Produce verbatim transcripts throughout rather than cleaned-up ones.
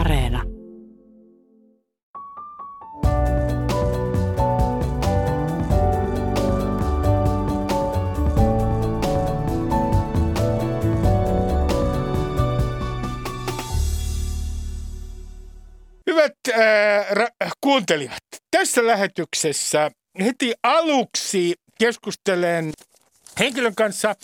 Areena. Hyvät äh, ra- kuuntelijat, tässä lähetyksessä heti aluksi keskustelen henkilön kanssa,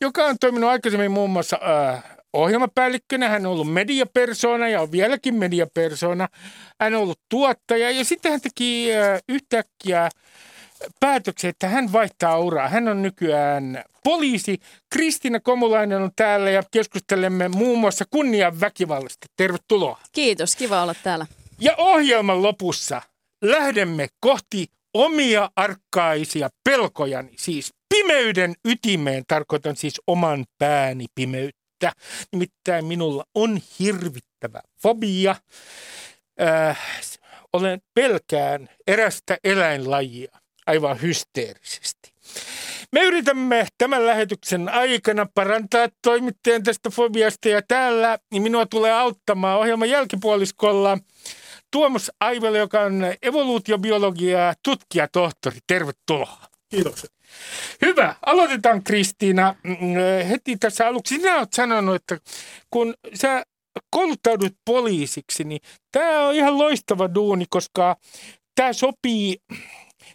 joka on toiminut aikaisemmin muun muassa äh, ohjelmapäällikkönä. Hän on ollut mediapersoona ja on vieläkin mediapersoona. Hän on ollut tuottaja ja sitten hän teki äh, yhtäkkiä päätöksen, että hän vaihtaa uraa. Hän on nykyään poliisi. Kristiina Komulainen on täällä ja keskustelemme muun muassa kunniaväkivallasta. Tervetuloa. Kiitos, kiva olla täällä. Ja ohjelman lopussa lähdemme kohti omia arkkaisia pelkojani, siis pimeyden ytimeen, tarkoitan siis oman pääni pimeyttä. Nimittäin minulla on hirvittävä fobia. Äh, olen pelkään erästä eläinlajia aivan hysteerisesti. Me yritämme tämän lähetyksen aikana parantaa toimittajan tästä fobiasta ja täällä minua tulee auttamaan ohjelman jälkipuoliskolla Tuomas Aivelo, joka on evoluutiobiologia tutkija tohtori. Tervetuloa. Kiitoksia. Hyvä. Aloitetaan, Kristiina. Heti tässä aluksi. Sinä olet sanonut, että kun sä kouluttaudut poliisiksi, niin tämä on ihan loistava duuni, koska tämä sopii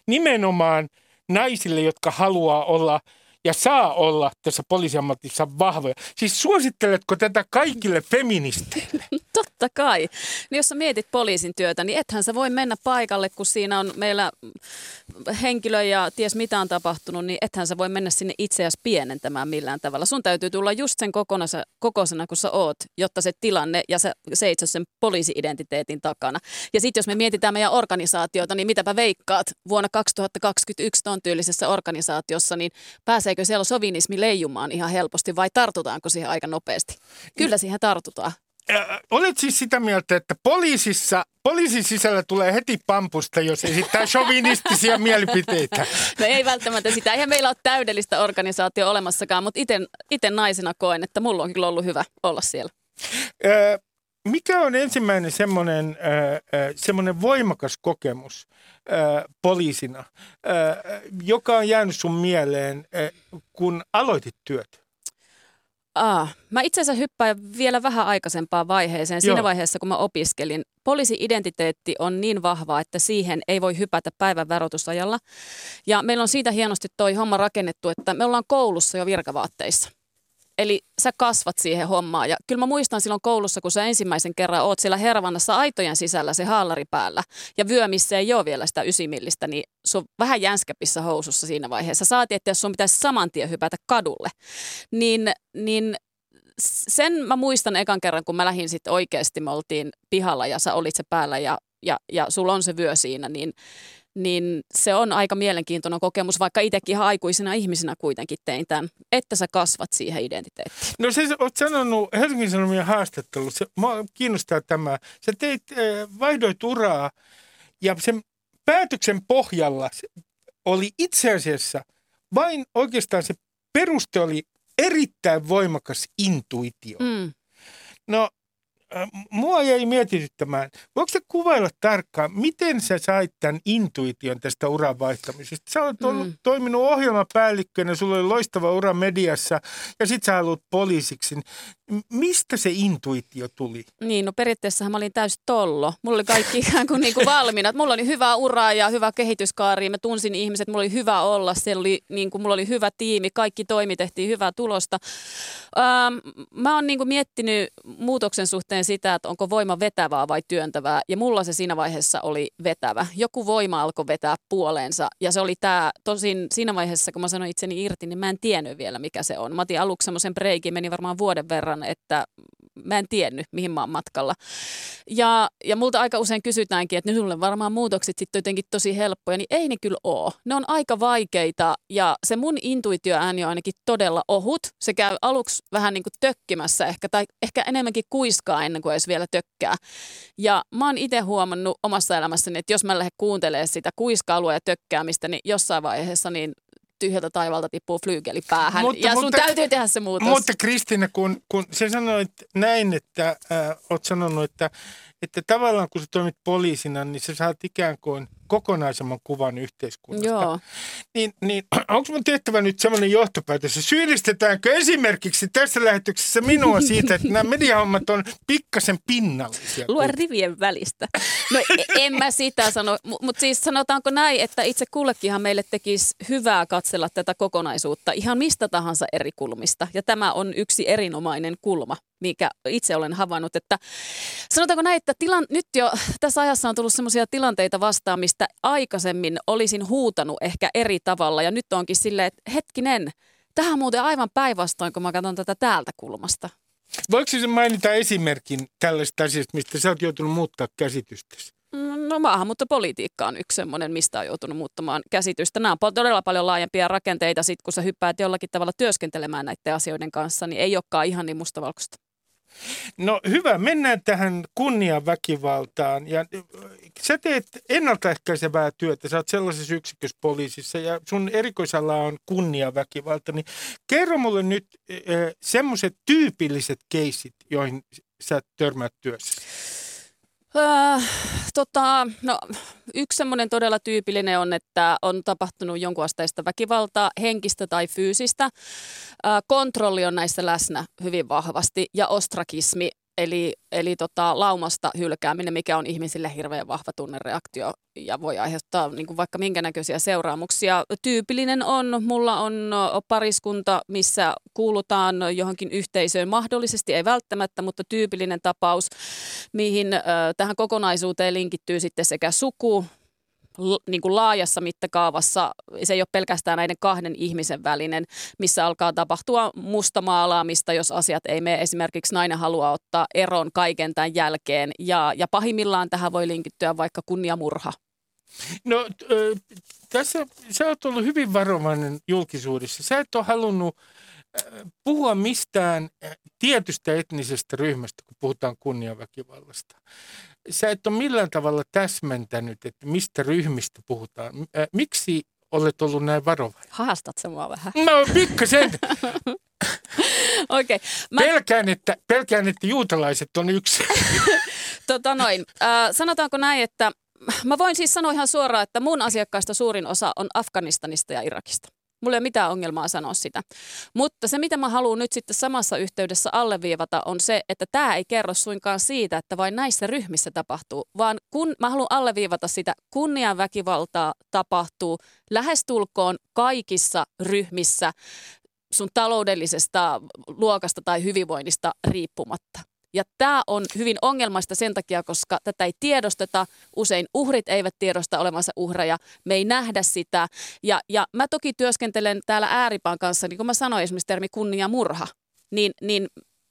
nimenomaan naisille, jotka haluaa olla ja saa olla tässä poliisiammatissa vahvoja. Siis suositteletko tätä kaikille feministeille? Totta kai. No jos sä mietit poliisin työtä, niin ethän sä voi mennä paikalle, kun siinä on meillä henkilö ja ties mitä on tapahtunut, niin ethän sä voi mennä sinne itseäsi pienentämään millään tavalla. Sun täytyy tulla just sen kokoisena, kun sä oot, jotta se tilanne ja sä seitsot sen poliisi-identiteetin takana. Ja sitten jos me mietitään meidän organisaatiota, niin mitäpä veikkaat vuonna kaksituhattakaksikymmentäyksi ton tyylisessä organisaatiossa, niin pääsee eikö siellä sovinismi leijumaan ihan helposti vai tartutaanko siihen aika nopeasti? Kyllä siihen tartutaan. Äh, olet siis sitä mieltä, että poliisissa, poliisin sisällä tulee heti pampusta, jos esittää sovinistisia mielipiteitä. No ei välttämättä sitä. Eihän meillä ole täydellistä organisaatiota olemassakaan, mutta itse naisena koen, että mulla on kyllä ollut hyvä olla siellä. Äh, mikä on ensimmäinen semmoinen, äh, semmoinen voimakas kokemus Äh, poliisina, äh, joka on jäänyt sun mieleen, äh, kun aloitit työt? Ah, mä itse asiassa hyppään vielä vähän aikaisempaan vaiheeseen. Siinä Joo. vaiheessa, kun mä opiskelin, poliisi-identiteetti on niin vahva, että siihen ei voi hypätä päivän varoitusajalla. Ja meillä on siitä hienosti toi homma rakennettu, että me ollaan koulussa jo virkavaatteissa. Eli sä kasvat siihen hommaan. Ja kyllä mä muistan silloin koulussa, kun sä ensimmäisen kerran oot siellä Hervannassa aitojen sisällä se haalari päällä. Ja vyö, missä ei ole vielä sitä ysimillistä, niin se on vähän jänskäpissä housussa siinä vaiheessa. Saati, että jos sun pitäisi saman tien hypätä kadulle. Niin, niin sen mä muistan ekan kerran, kun mä lähdin sitten oikeasti, me oltiin pihalla ja sä olit se päällä ja, ja, ja sulla on se vyö siinä, niin niin se on aika mielenkiintoinen kokemus, vaikka itsekin ihan aikuisena ihmisenä kuitenkin tein tämän, että sä kasvat siihen identiteettiin. No sä oot sanonut Helsingin Sanomien haastattelussa, mua kiinnostaa tämä, sä teit, vaihdoit uraa ja sen päätöksen pohjalla oli itse asiassa vain oikeastaan se peruste oli erittäin voimakas intuitio. Mm. No mua jäi mietityttämään. Voiko sä kuvailla tarkkaan, miten sä sait tämän intuition tästä uran vaihtamisesta? Sä olet ollut, mm. toiminut ohjelmapäällikkönä, sulla oli loistava ura mediassa ja sit sä haluat poliisiksi. Mistä se intuitio tuli? Niin, no periaatteessahan mä olin täysi tollo. Mulla oli kaikki ikään kuin, niin kuin valmiina. Mulla oli hyvää uraa ja hyvä kehityskaari. Mä tunsin ihmiset, mulla oli hyvä olla. Siellä oli, niin kuin, mulla oli hyvä tiimi. Kaikki toimi, tehtiin hyvää tulosta. Ähm, mä oon niin kuin miettinyt muutoksen suhteen sitä, että onko voima vetävää vai työntävää. Ja mulla se siinä vaiheessa oli vetävä. Joku voima alkoi vetää puoleensa. Ja se oli tää, tosin siinä vaiheessa, kun mä sanoin itseni irti, niin mä en tiennyt vielä, mikä se on. Mä otin aluksi semmoisen breikin, meni varmaan vuoden verran, että mä en tiennyt, mihin mä oon matkalla. Ja, ja multa aika usein kysytäänkin, että nyt sulle varmaan muutokset sitten jotenkin tosi helppoja, niin ei ne kyllä ole. Ne on aika vaikeita ja se mun intuitioääni on ainakin todella ohut. Se käy aluksi vähän niin kuin tökkimässä ehkä, tai ehkä enemmänkin kuiskaa ennen kuin edes vielä tökkää. Ja mä oon itse huomannut omassa elämässäni, että jos mä lähden kuuntelemaan sitä kuiskailua ja tökkäämistä, niin jossain vaiheessa niin tyhjältä taivalta tippuu flyygeli päähän mutta, ja sun mutta, täytyy tehdä se muutos. Mutta Kristiina, kun, kun sä sanoit näin, että äh, oot sanonut, että, että tavallaan kun sä toimit poliisina, niin sä saat ikään kuin kokonaisemman kuvan yhteiskunnasta. Joo. Niin, niin onko mun tehtävä nyt semmoinen johtopäätös? Syyllistetäänkö esimerkiksi tässä lähetyksessä minua siitä, että nämä mediahommat on pikkasen pinnallisia? Lue rivien välistä. No en mä sitä sano, mutta siis sanotaanko näin, että itse kullekinhan meille tekisi hyvää katsella tätä kokonaisuutta ihan mistä tahansa eri kulmista. Ja tämä on yksi erinomainen kulma, mikä itse olen havainnut, että sanotaanko näin, että tilan, nyt jo tässä ajassa on tullut semmoisia tilanteita vastaan, mistä aikaisemmin olisin huutanut ehkä eri tavalla ja nyt onkin silleen, että hetkinen, tähän muuten aivan päinvastoin, kun mä katson tätä täältä kulmasta. Voiko sinä mainita esimerkin tällaisesta asiasta, mistä sä oot joutunut muuttaa käsitystäsi? No maahanmuuttopolitiikka on yksi semmoinen, mistä on joutunut muuttamaan käsitystä. Nämä on todella paljon laajempia rakenteita, sit kun sä hyppäät jollakin tavalla työskentelemään näiden asioiden kanssa, niin ei olekaan ihan niin mustavalkoista. No hyvä, mennään tähän kunniaväkivaltaan. Ja sä teet ennaltaehkäisevää työtä, sä oot sellaisessa yksikössä poliisissa ja sun erikoisala on kunniaväkivalta. Niin kerro mulle nyt äh, semmoiset tyypilliset keissit, joihin sä törmäät työssä. Äh, tota, no, yksi semmoinen todella tyypillinen on, että on tapahtunut jonkun asteista väkivaltaa, henkistä tai fyysistä. Äh, kontrolli on näissä läsnä hyvin vahvasti ja ostrakismi, eli, eli tota, laumasta hylkääminen, mikä on ihmisille hirveän vahva tunnereaktio ja voi aiheuttaa niin kuin vaikka minkä näköisiä seuraamuksia. Tyypillinen on, mulla on pariskunta, missä kuulutaan johonkin yhteisöön mahdollisesti, ei välttämättä, mutta tyypillinen tapaus, mihin äh, tähän kokonaisuuteen linkittyy sitten sekä suku, niin kuin laajassa mittakaavassa, se ei ole pelkästään näiden kahden ihmisen välinen, missä alkaa tapahtua mustamaalaamista, jos asiat ei mene. Esimerkiksi nainen haluaa ottaa eron kaiken tämän jälkeen ja, ja pahimmillaan tähän voi linkittyä vaikka kunniamurha. No äh, tässä sä oot ollut hyvin varovainen julkisuudessa. Sä et ole halunnut äh, puhua mistään tietystä etnisestä ryhmästä, kun puhutaan kunniaväkivallasta. Sä et ole millään tavalla täsmentänyt, että mistä ryhmistä puhutaan. Miksi olet ollut näin varovainen? Haastat sä mua vähän? No, pikkasen. Okei. Okay. Mä... Pelkään, että, pelkään, että juutalaiset on yksi. tota noin. Äh, sanotaanko näin, että mä voin siis sanoa ihan suoraan, että mun asiakkaista suurin osa on Afganistanista ja Irakista. Mulla ei ole mitään ongelmaa sanoa sitä. Mutta se, mitä mä haluan nyt sitten samassa yhteydessä alleviivata, on se, että tämä ei kerro suinkaan siitä, että vain näissä ryhmissä tapahtuu, vaan kun mä haluan alleviivata sitä, kunniaväkivaltaa tapahtuu lähestulkoon kaikissa ryhmissä sun taloudellisesta luokasta tai hyvinvoinnista riippumatta. Ja tämä on hyvin ongelmaista sen takia, koska tätä ei tiedosteta. Usein uhrit eivät tiedosta olevansa uhreja. Me ei nähdä sitä. Ja, ja mä toki työskentelen täällä ääripään kanssa, niin kuin mä sanoin esimerkiksi termi kunniamurha, niin, niin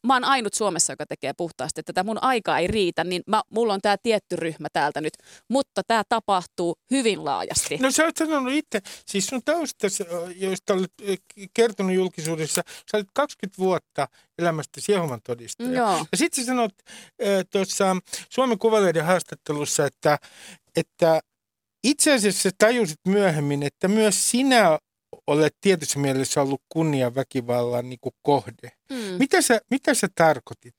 mä oon ainut Suomessa, joka tekee puhtaasti, että tätä mun aikaa ei riitä, niin mä, mulla on tämä tietty ryhmä täältä nyt. Mutta tämä tapahtuu hyvin laajasti. No sä oot sanonut itse, siis sun taustasi, joista olet kertonut julkisuudessa, sä olet kaksikymmentä vuotta elämästä Jehovan todistaja. Joo. Ja sitten sä sanot äh, tuossa Suomen Kuvaleiden haastattelussa, että, että itse asiassa tajusit myöhemmin, että myös sinä olet tietyssä mielessä ollut kunniaväkivallan niin kuin kohde. Mm. Mitä, sä, mitä sä tarkoitit?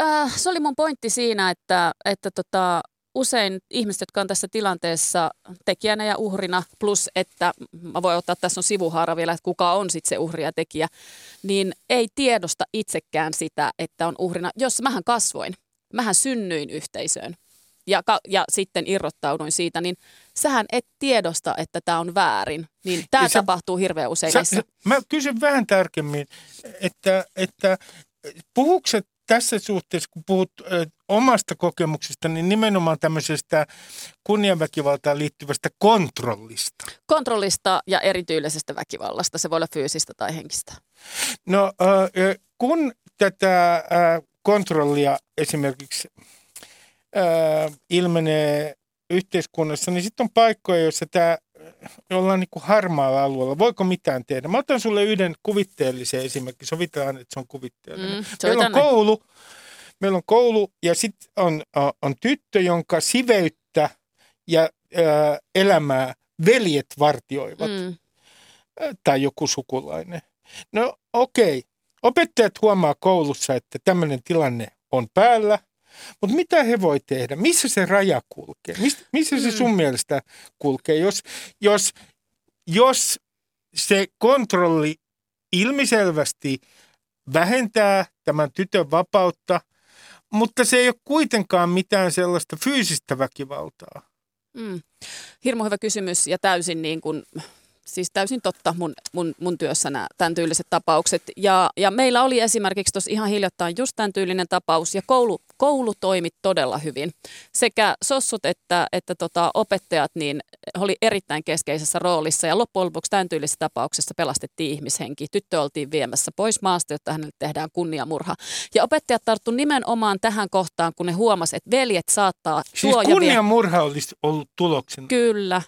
Äh, se oli mun pointti siinä, että, että tota, usein ihmiset, jotka on tässä tilanteessa tekijänä ja uhrina, plus että mä voin ottaa, tässä on sivuhaara vielä, että kuka on sitten se uhri ja tekijä, niin ei tiedosta itsekään sitä, että on uhrina. Jos mähän kasvoin, mähän synnyin yhteisöön ja, ja sitten irrottauduin siitä, niin sähän et tiedosta, että tämä on väärin. Niin tämä sä, tapahtuu hirveän usein. Sä, mä kysyn vähän tarkemmin, että, että puhuuko sä tässä suhteessa, kun puhut ö, omasta kokemuksesta, niin nimenomaan tämmöisestä kunniaväkivaltaan liittyvästä kontrollista? Kontrollista ja erityylisestä väkivallasta. Se voi olla fyysistä tai henkistä. No ö, kun tätä ö, kontrollia esimerkiksi ö, ilmenee yhteiskunnassa, niin sitten on paikkoja, joissa tämä ollaan niin kuin harmaalla alueella. Voiko mitään tehdä? Mä otan sulle yhden kuvitteellisen esimerkiksi. Sovitaan, että se on kuvitteellinen. Mm, se meillä, on koulu, meillä on koulu ja sitten on, on tyttö, jonka siveyttä ja ää, elämää veljet vartioivat. Mm. tai joku sukulainen. No okei, opettajat huomaa koulussa, että tämmöinen tilanne on päällä, mutta mitä he voi tehdä? Missä se raja kulkee? Mist, missä se sun mielestä kulkee? Jos, jos, jos se kontrolli ilmiselvästi vähentää tämän tytön vapautta, mutta se ei ole kuitenkaan mitään sellaista fyysistä väkivaltaa. Mm. Hirmu hyvä kysymys ja täysin, niin kuin, siis täysin totta mun, mun, mun työssä nämä tämän tyyliset tapaukset. Ja, ja meillä oli esimerkiksi tuossa ihan hiljattain just tämän tyylinen tapaus ja koulu, koulu toimi todella hyvin. Sekä sossut että, että tota, opettajat niin, oli erittäin keskeisessä roolissa ja loppujen lopuksi tämän tyylisessä tapauksessa pelastettiin ihmishenki. Tyttö oltiin viemässä pois maasta, jotta hänelle tehdään kunniamurha. Ja opettajat tarttuivat nimenomaan tähän kohtaan, kun ne huomasivat, että veljet saattaa... Siis kunniamurha olisi ollut tuloksena. Kyllä.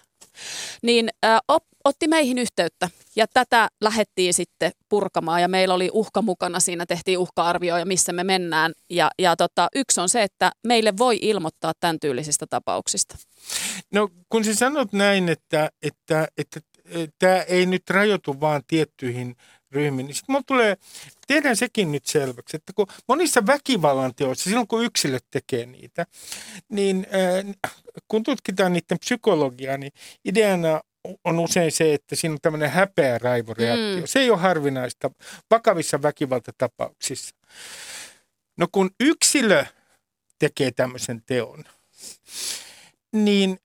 Niin ä, op, otti meihin yhteyttä ja tätä lähdettiin sitten purkamaan ja meillä oli uhka mukana. Siinä tehtiin uhka-arvio ja missä me mennään. Ja, ja tota, yksi on se, että meille voi ilmoittaa tämän tyylisistä tapauksista. No kun sä sanot näin, että tämä että, että ei nyt rajoitu vaan tiettyihin ryhmiin, niin sitten mulla tulee, tehdään sekin nyt selväksi, että kun monissa väkivallan teoissa, silloin kun yksilöt tekee niitä, niin äh, kun tutkitaan niiden psykologiaa, niin ideana on usein se, että siinä on tämmöinen häpeä raivoreaktio. Mm. Se ei ole harvinaista vakavissa väkivaltatapauksissa. No kun yksilö tekee tämmöisen teon, niin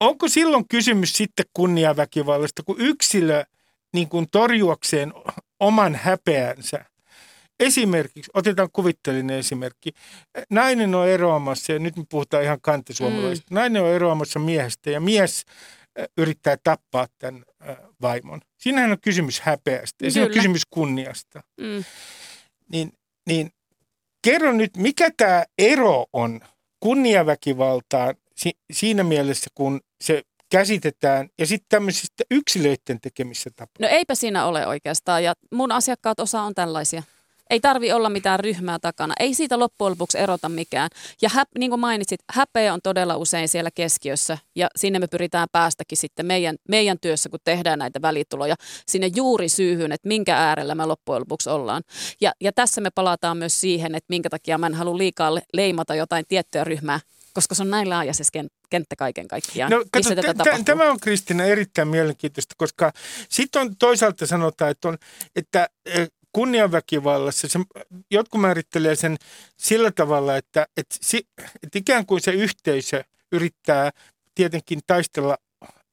onko silloin kysymys sitten kunniaväkivallasta, kun yksilö niin kuin torjuakseen oman häpeänsä? Esimerkiksi, otetaan kuvitteellinen esimerkki. Nainen on eroamassa, ja nyt me puhutaan ihan kantasuomalaisista, mm. nainen on eroamassa miehestä ja mies yrittää tappaa tämän vaimon. Siinähän on kysymys häpeästä ja siinä on kysymys kunniasta. Mm. Niin, niin kerro nyt, mikä tämä ero on kunniaväkivaltaan si- siinä mielessä, kun se käsitetään ja sitten tämmöisistä yksilöiden tekemissä tapauksissa? No eipä siinä ole oikeastaan ja mun asiakkaat osa on tällaisia. Ei tarvitse olla mitään ryhmää takana. Ei siitä loppujen lopuksi erota mikään. Ja hä, niin kuin mainitsit, häpeä on todella usein siellä keskiössä. Ja sinne me pyritään päästäkin sitten meidän, meidän työssä, kun tehdään näitä välituloja, sinne juuri syyhyn, että minkä äärellä me loppujen lopuksi ollaan. Ja, ja tässä me palataan myös siihen, että minkä takia mä en halua liikaa leimata jotain tiettyä ryhmää, koska se on näin laaja se kenttä kaiken kaikkiaan. No, kato, t- t- tämä on Kristiina erittäin mielenkiintoista, koska sitten on toisaalta sanotaan, että, on, että kunnianväkivallassa se, jotkut määrittelee sen sillä tavalla, että et si, et ikään kuin se yhteisö yrittää tietenkin taistella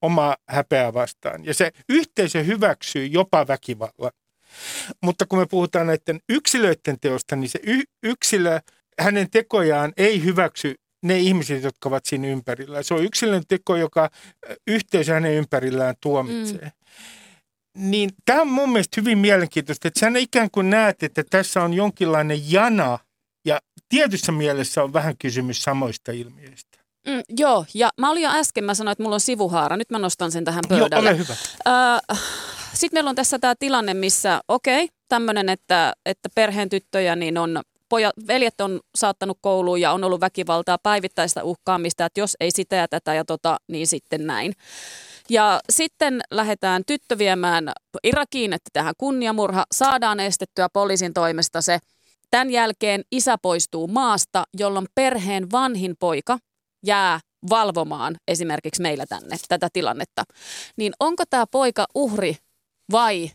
omaa häpeää vastaan. Ja se yhteisö hyväksyy jopa väkivallan. Mutta kun me puhutaan näiden yksilöiden teosta, niin se y, yksilö, hänen tekojaan ei hyväksy ne ihmiset, jotka ovat siinä ympärillä. Se on yksilön teko, joka yhteisö hänen ympärillään tuomitsee. Mm. Niin tämä on mun mielestä hyvin mielenkiintoista, että sä ikään kuin näet, että tässä on jonkinlainen jana ja tietyssä mielessä on vähän kysymys samoista ilmiöistä. Mm, joo, ja mä olin jo äsken, mä sanoin, että mulla on sivuhaara. Nyt mä nostan sen tähän pöydälle. Joo, ole hyvä. Äh, Sitten meillä on tässä tämä tilanne, missä okei, tämmöinen, että, että perheen tyttöjä niin on... Pojat, veljet on saattanut kouluun ja on ollut väkivaltaa, päivittäistä uhkaamista, että jos ei sitä ja tätä ja tota, niin sitten näin. Ja sitten lähdetään tyttö viemään Irakiin, että tähän kunniamurha, saadaan estettyä poliisin toimesta se. Tämän jälkeen isä poistuu maasta, jolloin perheen vanhin poika jää valvomaan esimerkiksi meillä tänne tätä tilannetta. Niin onko tämä poika uhri vai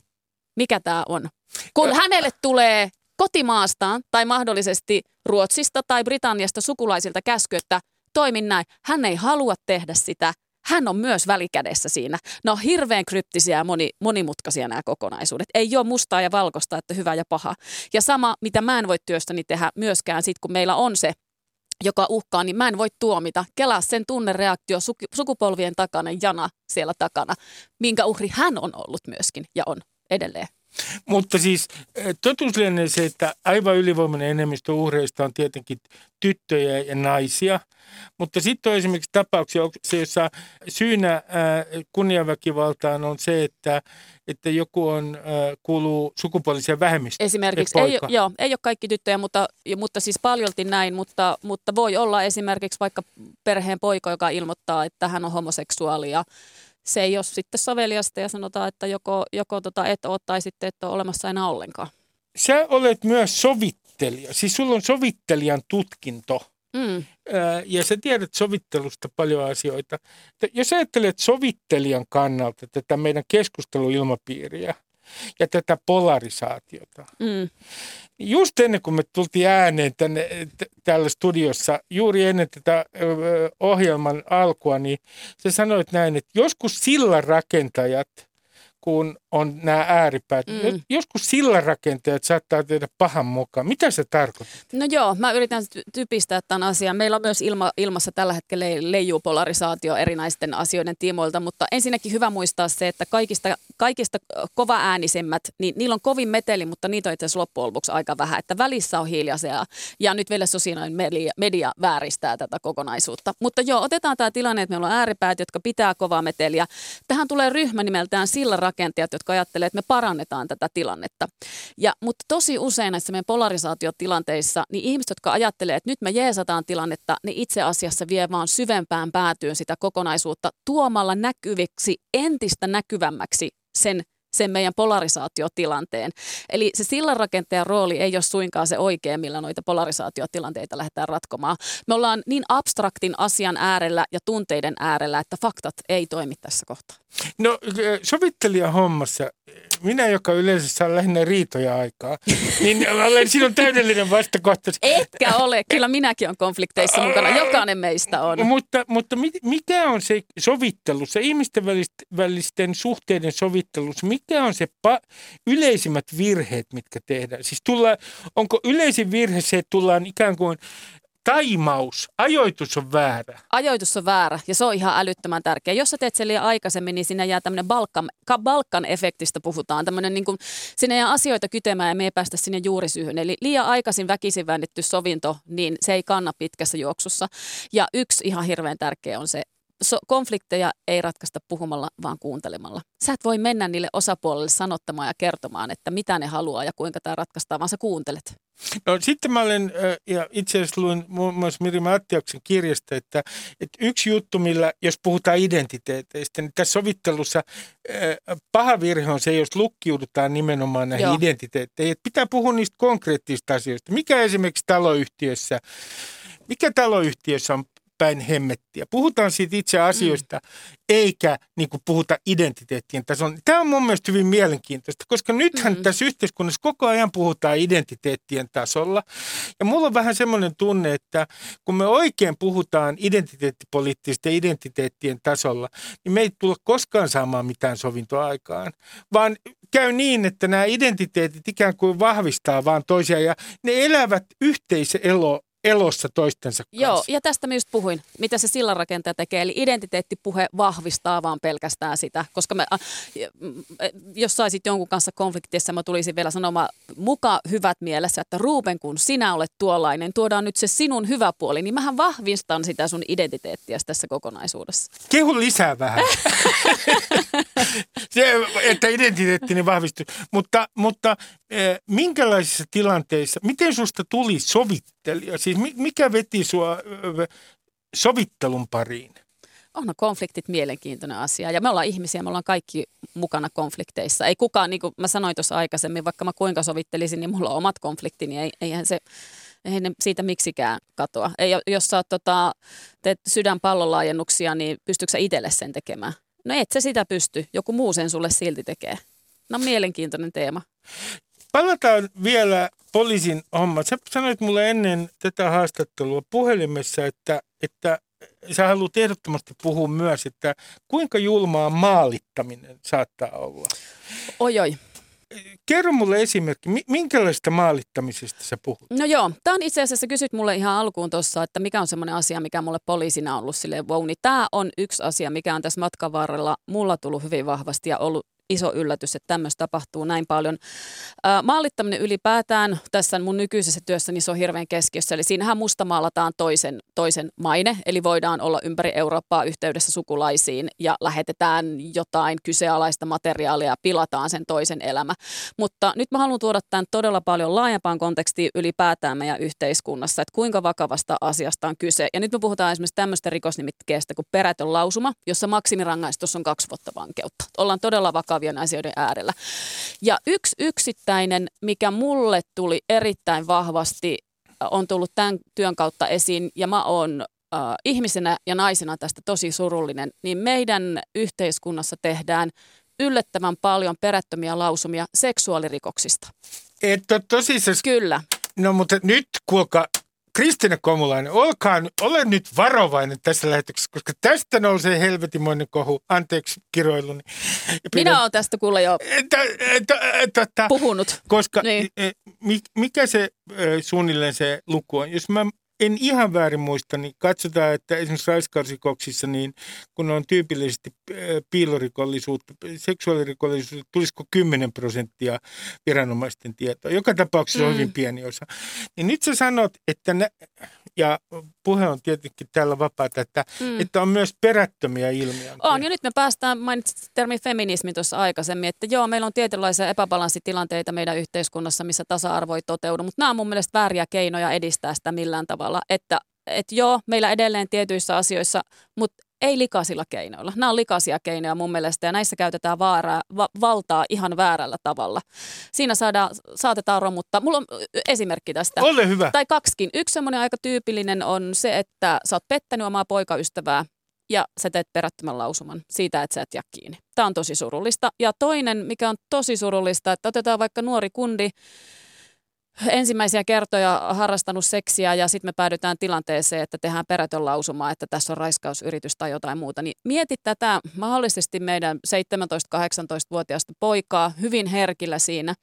mikä tämä on? Kun hänelle tulee... kotimaastaan tai mahdollisesti Ruotsista tai Britanniasta sukulaisilta käsky, että toimin näin. Hän ei halua tehdä sitä. Hän on myös välikädessä siinä. Ne on hirveän kryptisiä ja moni, monimutkaisia nämä kokonaisuudet. Ei ole mustaa ja valkoista, että hyvä ja paha. Ja sama, mitä mä en voi työstäni tehdä myöskään, sit kun meillä on se, joka uhkaa, niin mä en voi tuomita. Kelaa sen tunnereaktio sukupolvien takana, jana siellä takana, minkä uhri hän on ollut myöskin ja on edelleen. Mutta siis totuus lienee se, että aivan ylivoimainen enemmistö uhreista on tietenkin tyttöjä ja naisia. Mutta sitten on esimerkiksi tapauksia, jossa syynä kunniaväkivaltaan on se, että, että joku on, kuuluu sukupuoliseen vähemmistöön. Esimerkiksi, ei, joo, ei ole kaikki tyttöjä, mutta, mutta siis paljolti näin, mutta, mutta voi olla esimerkiksi vaikka perheen poika, joka ilmoittaa, että hän on homoseksuaali ja se ei ole sitten soveliasta ja sanotaan, että joko, joko tota et ole tai sitten et ole olemassa enää ollenkaan. Sä olet myös sovittelija, siis sulla on sovittelijan tutkinto mm. ja sä tiedät sovittelusta paljon asioita. Jos ajattelet sovittelijan kannalta tätä meidän keskusteluilmapiiriä ja tätä polarisaatiota, mm. just ennen kuin me tultiin ääneen tänne, t- täällä studiossa, juuri ennen tätä ö, ohjelman alkua, niin sä sanoit näin, että joskus sillä rakentajat, kun on nämä ääripäät, mm. joskus sillä rakentajat saattaa tehdä pahan mukaan. Mitä se tarkoittaa? No joo, mä yritän typistää tämän asian. Meillä on myös ilma, ilmassa tällä hetkellä leijuu polarisaatio erinäisten asioiden tiimoilta, mutta ensinnäkin hyvä muistaa se, että kaikista, kaikista kovaäänisemmät, niin niillä on kovin meteli, mutta niitä on itse asiassa loppujen lopuksi aika vähän, että välissä on hiljaisia ja nyt vielä sosiaalinen media, media vääristää tätä kokonaisuutta. Mutta joo, otetaan tämä tilanne, että meillä on ääripäät, jotka pitää kovaa meteliä. Tähän tulee ryhmä nimeltään sillä rakentajat, jotka ajattelee, että me parannetaan tätä tilannetta. Ja, mutta tosi usein näissä meidän polarisaatiotilanteissa, niin ihmiset, jotka ajattelee, että nyt me jeesataan tilannetta, niin itse asiassa vie vaan syvempään päätyyn sitä kokonaisuutta tuomalla näkyviksi entistä näkyvämmäksi sen sen meidän polarisaatiotilanteen. Eli se sillanrakentajan rooli ei ole suinkaan se oikea, millä noita polarisaatiotilanteita lähdetään ratkomaan. Me ollaan niin abstraktin asian äärellä ja tunteiden äärellä, että faktat ei toimi tässä kohtaa. No sovittelijan hommassa, minä, joka yleensä saa lähinnä riitoja aikaa, niin olen sinun täydellinen vastakohta. Etkä ole, kyllä minäkin olen konflikteissa mukana, jokainen meistä on. Mutta, mutta mikä on se sovittelus, se ihmisten välisten suhteiden sovittelus, mikä on se pa- yleisimmät virheet, mitkä tehdään? Siis tullaan, onko yleisin virhe se, että tullaan ikään kuin taimaus, ajoitus on väärä. Ajoitus on väärä ja se on ihan älyttömän tärkeä. Jos sä teet sen liian aikaisemmin, niin siinä jää tämmöinen balkan, balkan efektistä puhutaan. Tämmöinen niin kuin, siinä jää asioita kytemään ja me ei päästä sinne juurisyyhyn. Eli liian aikaisin väkisin väännetty sovinto, niin se ei kanna pitkässä juoksussa. Ja yksi ihan hirveän tärkeä on se, So, konflikteja ei ratkaista puhumalla, vaan kuuntelemalla. Sä et voi mennä niille osapuolelle sanottamaan ja kertomaan, että mitä ne haluaa ja kuinka tämä ratkaistaan, vaan sä kuuntelet. No sitten mä olen, ja itse asiassa luin muun muassa Miriam Attiaksen kirjasta, että, että yksi juttu, millä, jos puhutaan identiteeteistä, niin tässä sovittelussa paha virhe on se, jos lukkiudutaan nimenomaan näihin Joo. identiteetteihin. Että pitää puhua niistä konkreettisista asioista. Mikä esimerkiksi taloyhtiössä, mikä taloyhtiössä on päin hemmettiä. Puhutaan siitä itse asioista, mm. eikä niin kuin puhuta identiteettien tasolla. Tämä on mun mielestä hyvin mielenkiintoista, koska nythän mm. tässä yhteiskunnassa koko ajan puhutaan identiteettien tasolla. Ja mulla on vähän semmoinen tunne, että kun me oikein puhutaan identiteettipoliittisten identiteettien tasolla, niin me ei tulla koskaan saamaan mitään sovintoa aikaan, vaan käy niin, että nämä identiteetit ikään kuin vahvistaa vaan toisiaan ja ne elävät yhteiseloa. Elossa toistensa kanssa. Joo, ja tästä myös puhuin, mitä se sillanrakentaja tekee. Eli identiteettipuhe vahvistaa vaan pelkästään sitä, koska me, jos saisit jonkun kanssa konfliktissa, mä tulisin vielä sanomaan muka hyvät mielessä, että Ruben, kun sinä olet tuollainen, tuodaan nyt se sinun hyvä puoli, niin mähän vahvistan sitä sun identiteettiä tässä kokonaisuudessa. Kehu lisää vähän. Se, että identiteettini vahvistuu. Mutta, mutta minkälaisissa tilanteissa, miten susta tuli sovittelija? Siis mikä veti sua sovittelun pariin? On no, konfliktit mielenkiintoinen asia ja me ollaan ihmisiä, me ollaan kaikki mukana konflikteissa. Ei kukaan, niin kuin mä sanoin tuossa aikaisemmin, vaikka mä kuinka sovittelisin, niin mulla on omat konfliktini, ei, eihän se... Ei ne siitä miksikään katoa. Ei, jos sä oot, tota, teet sydänpallonlaajennuksia, niin pystytkö sä itselle sen tekemään? No et sä sitä pysty. Joku muu sen sulle silti tekee. No mielenkiintoinen teema. Palataan vielä poliisin homma. Sä sanoit mulle ennen tätä haastattelua puhelimessa, että, että sä haluat ehdottomasti puhua myös, että kuinka julmaa maalittaminen saattaa olla. Oi oi. Kerro mulle esimerkki, minkälaista maalittamisesta sä puhut? No joo, tämä on itse asiassa, kysyt mulle ihan alkuun tuossa, että mikä on semmoinen asia, mikä mulle poliisina on ollut silleen, wow, niin tämä on yksi asia, mikä on tässä matkan varrella mulla tullut hyvin vahvasti ja ollut iso yllätys, että tämmöistä tapahtuu näin paljon. Maalittaminen ylipäätään tässä mun nykyisessä työssäni niin se on hirveän keskiössä. Eli siinähän mustamaalataan toisen, toisen maine, eli voidaan olla ympäri Eurooppaa yhteydessä sukulaisiin ja lähetetään jotain kyseenalaista materiaalia ja pilataan sen toisen elämä. Mutta nyt mä haluan tuoda tämän todella paljon laajempaan kontekstiin ylipäätään meidän yhteiskunnassa, että kuinka vakavasta asiasta on kyse. Ja nyt me puhutaan esimerkiksi tämmöistä rikosnimikkeestä kuin perätön lausuma, jossa maksimirangaistus on kaksi vuotta vankeutta. Ollaan todella vakavien asioiden äärellä. Ja yksi yksittäinen, mikä mulle tuli erittäin vahvasti, on tullut tämän työn kautta esiin, ja mä oon äh, ihmisenä ja naisena tästä tosi surullinen, niin meidän yhteiskunnassa tehdään yllättävän paljon perättömiä lausumia seksuaalirikoksista. Et ole tosissas. Kyllä. No mutta nyt kuulkaa, Kristiina Komulainen, olkaa, ole nyt varovainen tässä lähetyksessä, koska tästä nousee helvetimoinen kohu. Anteeksi kiroiluni. Minä olen tästä kuule jo puhunut. Koska niin. Mikä se suunnilleen se luku on? Jos mä en ihan väärin muista, niin katsotaan, että esimerkiksi raiskausrikoksissa, niin kun on tyypillisesti piilorikollisuutta, seksuaalirikollisuutta, tulisiko kymmenen prosenttia viranomaisten tietoa. Joka tapauksessa on mm. hyvin pieni osa. Niin nyt sä sanot, että, nä- ja puhe on tietenkin täällä vapaata, että, mm. että on myös perättömiä ilmiöitä. On, ja nyt me päästään, mainitsin termin feminismi tuossa aikaisemmin, että joo, meillä on tietynlaisia epäbalanssitilanteita meidän yhteiskunnassa, missä tasa-arvo ei toteudu, mutta nämä on mun mielestä vääriä keinoja edistää sitä millään tavalla. Että, että joo, meillä edelleen tietyissä asioissa, mutta ei likaisilla keinoilla. Nämä on likaisia keinoja mun mielestä ja näissä käytetään vaaraa, va- valtaa ihan väärällä tavalla. Siinä saadaan, saatetaan romuttaa. Mulla on esimerkki tästä. Ole hyvä. Tai kaksikin. Yksi semmoinen aika tyypillinen on se, että sä oot pettänyt omaa poikaystävää ja sä teet perättömän lausuman siitä, että sä et jää kiinni. Tämä on tosi surullista. Ja toinen, mikä on tosi surullista, että otetaan vaikka nuori kundi, ensimmäisiä kertoja harrastanut seksiä ja sitten me päädytään tilanteeseen, että tehdään perätön lausuma, että tässä on raiskausyritys tai jotain muuta. Niin mieti tätä mahdollisesti meidän seitsemäntoista-kahdeksantoista-vuotiaista poikaa hyvin herkillä siinä.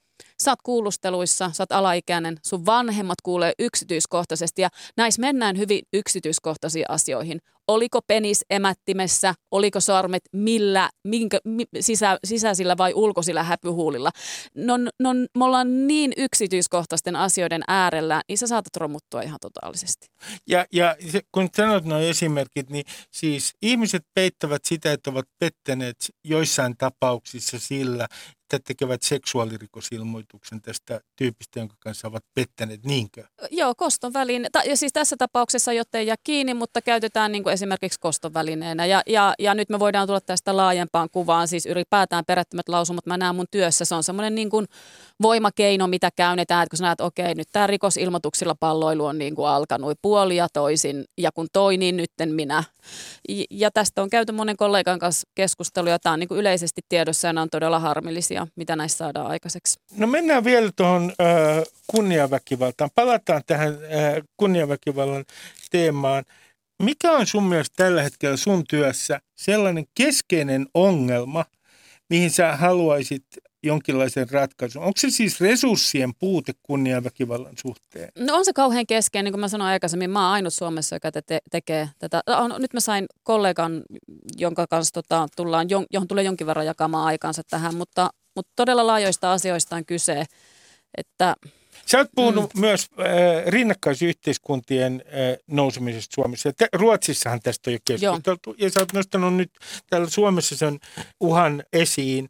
Sä oot kuulusteluissa, sä oot alaikäinen, sun vanhemmat kuulee yksityiskohtaisesti ja näissä mennään hyvin yksityiskohtaisiin asioihin. Oliko penis emättimessä, oliko sormet millä, minkä, sisä, sisäisillä vai ulkoisilla häpyhuulilla. Non, non, me ollaan niin yksityiskohtaisten asioiden äärellä, niin sä saatat romuttua ihan totaalisesti. Ja, ja kun sanot nuo esimerkit, niin siis ihmiset peittävät sitä, että ovat pettäneet joissain tapauksissa sillä, että tekevät seksuaalirikosilmoituksen tästä tyypistä, jonka kanssa ovat pettäneet, niinkö? Joo, kostonväline. Ja siis tässä tapauksessa, jotta ei jää kiinni, mutta käytetään niin kuin esimerkiksi kostonvälineenä. Ja, ja, ja nyt me voidaan tulla tästä laajempaan kuvaan, siis ylipäätään perättömät lausumat. Mä näen mun työssä, se on semmoinen niin kuin voimakeino, mitä käynnetään, että kun sä näet, okei, nyt tämä rikosilmoituksilla palloilu on niin kuin alkanut puoli ja toisin, ja kun toi, niin nytten minä. Ja tästä on käyty monen kollegan kanssa keskusteluja, tämä on niin kuin yleisesti tiedossa, ja nämä on todella harmillisia. Ja mitä näissä saadaan aikaiseksi? No mennään vielä tuohon äh, kunniaväkivaltaan. Palataan tähän äh, kunniaväkivallan teemaan. Mikä on sun mielestä tällä hetkellä sun työssä sellainen keskeinen ongelma, mihin sä haluaisit jonkinlaisen ratkaisun? Onko se siis resurssien puute kunniaväkivallan suhteen? No on se kauhean keskeinen, niin kuin mä sanoin aikaisemmin, mä oon ainut Suomessa, joka te- te- tekee tätä. Nyt mä sain kollegan, jonka kanssa tota, tullaan, johon tulee jonkin verran jakamaan aikaansa tähän, mutta Mutta todella laajoista asioista on kyse, että... Sä oot puhunut mm. myös äh, rinnakkaisyhteiskuntien äh, nousemisesta Suomessa. Te, Ruotsissahan tästä on jo keskusteltu. Joo. Ja sä oot nostanut nyt täällä Suomessa sen uhan esiin.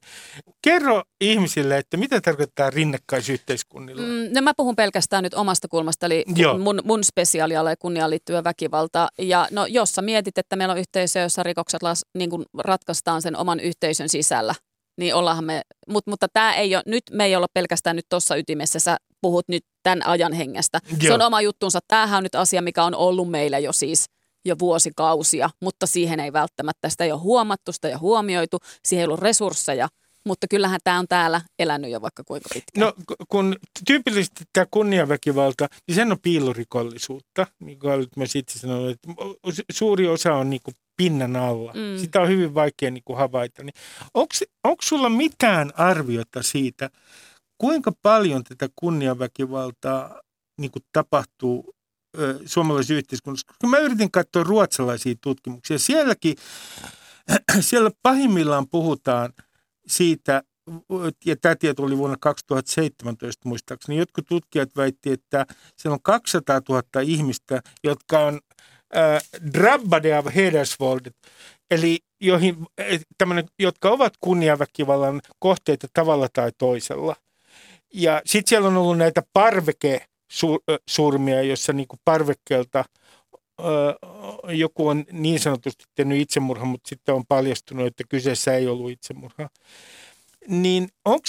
Kerro ihmisille, että mitä tarkoittaa rinnakkaisyhteiskunnilla? Mm, no mä puhun pelkästään nyt omasta kulmasta, eli mun, mun spesiaaliala ja kunniaan liittyvä väkivalta. Ja no, jos sä mietit, että meillä on yhteisö, jossa rikokset las, niin kun ratkaistaan sen oman yhteisön sisällä. Niin ollaanhan me, mut, mutta tämä ei ole, nyt me ei olla pelkästään nyt tuossa ytimessä, sä puhut nyt tämän ajan hengestä. Joo. Se on oma juttunsa, tämähän on nyt asia, mikä on ollut meillä jo siis jo vuosikausia, mutta siihen ei välttämättä, sitä ei ole huomattu, sitä ei ole huomioitu, siihen ei ollut resursseja, mutta kyllähän tämä on täällä elänyt jo vaikka kuinka pitkään. No kun tyypillisesti tämä kunniaväkivalta, niin sen on piilorikollisuutta, niin kuin olet myös itse sanonut, että suuri osa on niin kuin pinnan alla. Mm. Sitä on hyvin vaikea niin kuin havaita. Niin onko, onko sulla mitään arviota siitä, kuinka paljon tätä kunniaväkivaltaa niin kuin tapahtuu ö, suomalaisessa yhteiskunnassa? Kun mä yritin katsoa ruotsalaisia tutkimuksia. Sielläkin, siellä pahimmillaan puhutaan siitä, ja tämä tieto oli vuonna kaksituhattaseitsemäntoista muistaakseni, jotkut tutkijat väitti, että siellä on kaksisataatuhatta ihmistä, jotka on äh, drabbade av hedersvåldet, eli joihin, tämmönen, jotka ovat kunniaväkivallan kohteita tavalla tai toisella. Ja sitten siellä on ollut näitä parvekesurmia, jossa niinku parvekkeelta joku on niin sanotusti tehnyt itsemurha, mutta sitten on paljastunut, että kyseessä ei ollut itsemurha. Niin onko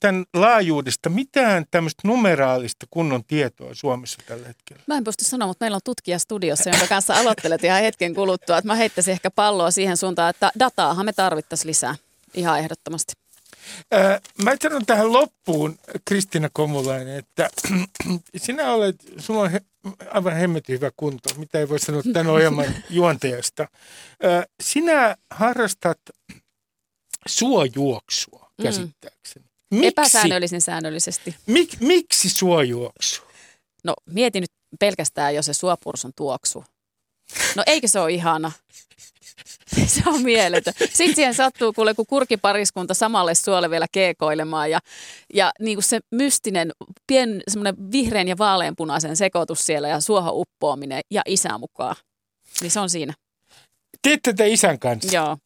tämän laajuudesta mitään tämmöistä numeraalista kunnon tietoa Suomessa tällä hetkellä? Mä en pysty sanoa, mutta meillä on tutkija studiossa, jonka kanssa aloittelet ihan hetken kuluttua. Että mä heittäisin ehkä palloa siihen suuntaan, että dataahan me tarvittaisiin lisää ihan ehdottomasti. Ää, mä sanon tähän loppuun, Kristiina Komulainen, että sinä olet, sulla on he, aivan hemmetin hyvä kunto, mitä ei voi sanoa tämän ohjelman juonteesta. Ää, sinä harrastat suojuoksua käsittääkseni. Miksi, epäsäännöllisen säännöllisesti. Mik, miksi suojuoksu? No mieti nyt pelkästään jo se suopursun tuoksu. No eikö se ole ihana? Se on mieletön. Sitten siihen sattuu kuule, kun kurkipariskunta samalle suolle vielä keekoilemaan ja, ja niin kuin se mystinen, pien, semmoinen vihreän ja vaaleanpunaisen sekoitus siellä ja suohon uppoaminen ja isä mukaan. Niin se on siinä. Teette te isän kanssa? Joo.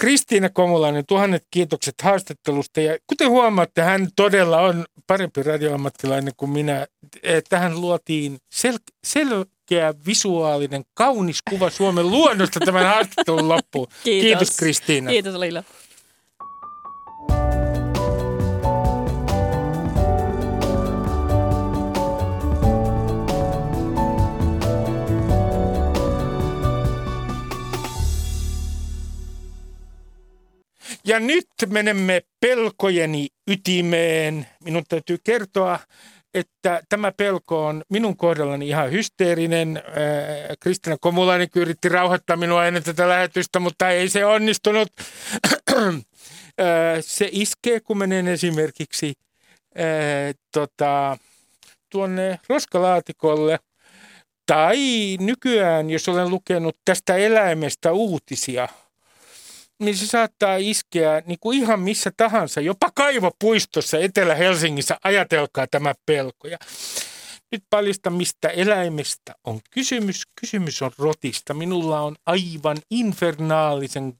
Kristiina Komulainen, tuhannet kiitokset haastattelusta ja kuten huomaatte, hän todella on parempi radioammattilainen kuin minä. Tähän luotiin sel- selkeä, visuaalinen, kaunis kuva Suomen luonnosta tämän haastattelun loppuun. Kiitos, Kiitos Kristiina. Kiitos, oli ilo. Ja nyt menemme pelkojeni ytimeen. Minun täytyy kertoa, että tämä pelko on minun kohdallani ihan hysteerinen. Kristiina Komulainen yritti rauhoittaa minua ennen tätä lähetystä, mutta ei se onnistunut. Se iskee, kun menen esimerkiksi tota, tuonne roskalaatikolle. Tai nykyään, jos olen lukenut tästä eläimestä uutisia, niin se saattaa iskeä niin kuin ihan missä tahansa, jopa kaivopuistossa Etelä-Helsingissä, ajatelkaa tämä pelko. Ja nyt paljastan, mistä eläimestä on kysymys. Kysymys on rotista. Minulla on aivan infernaalisen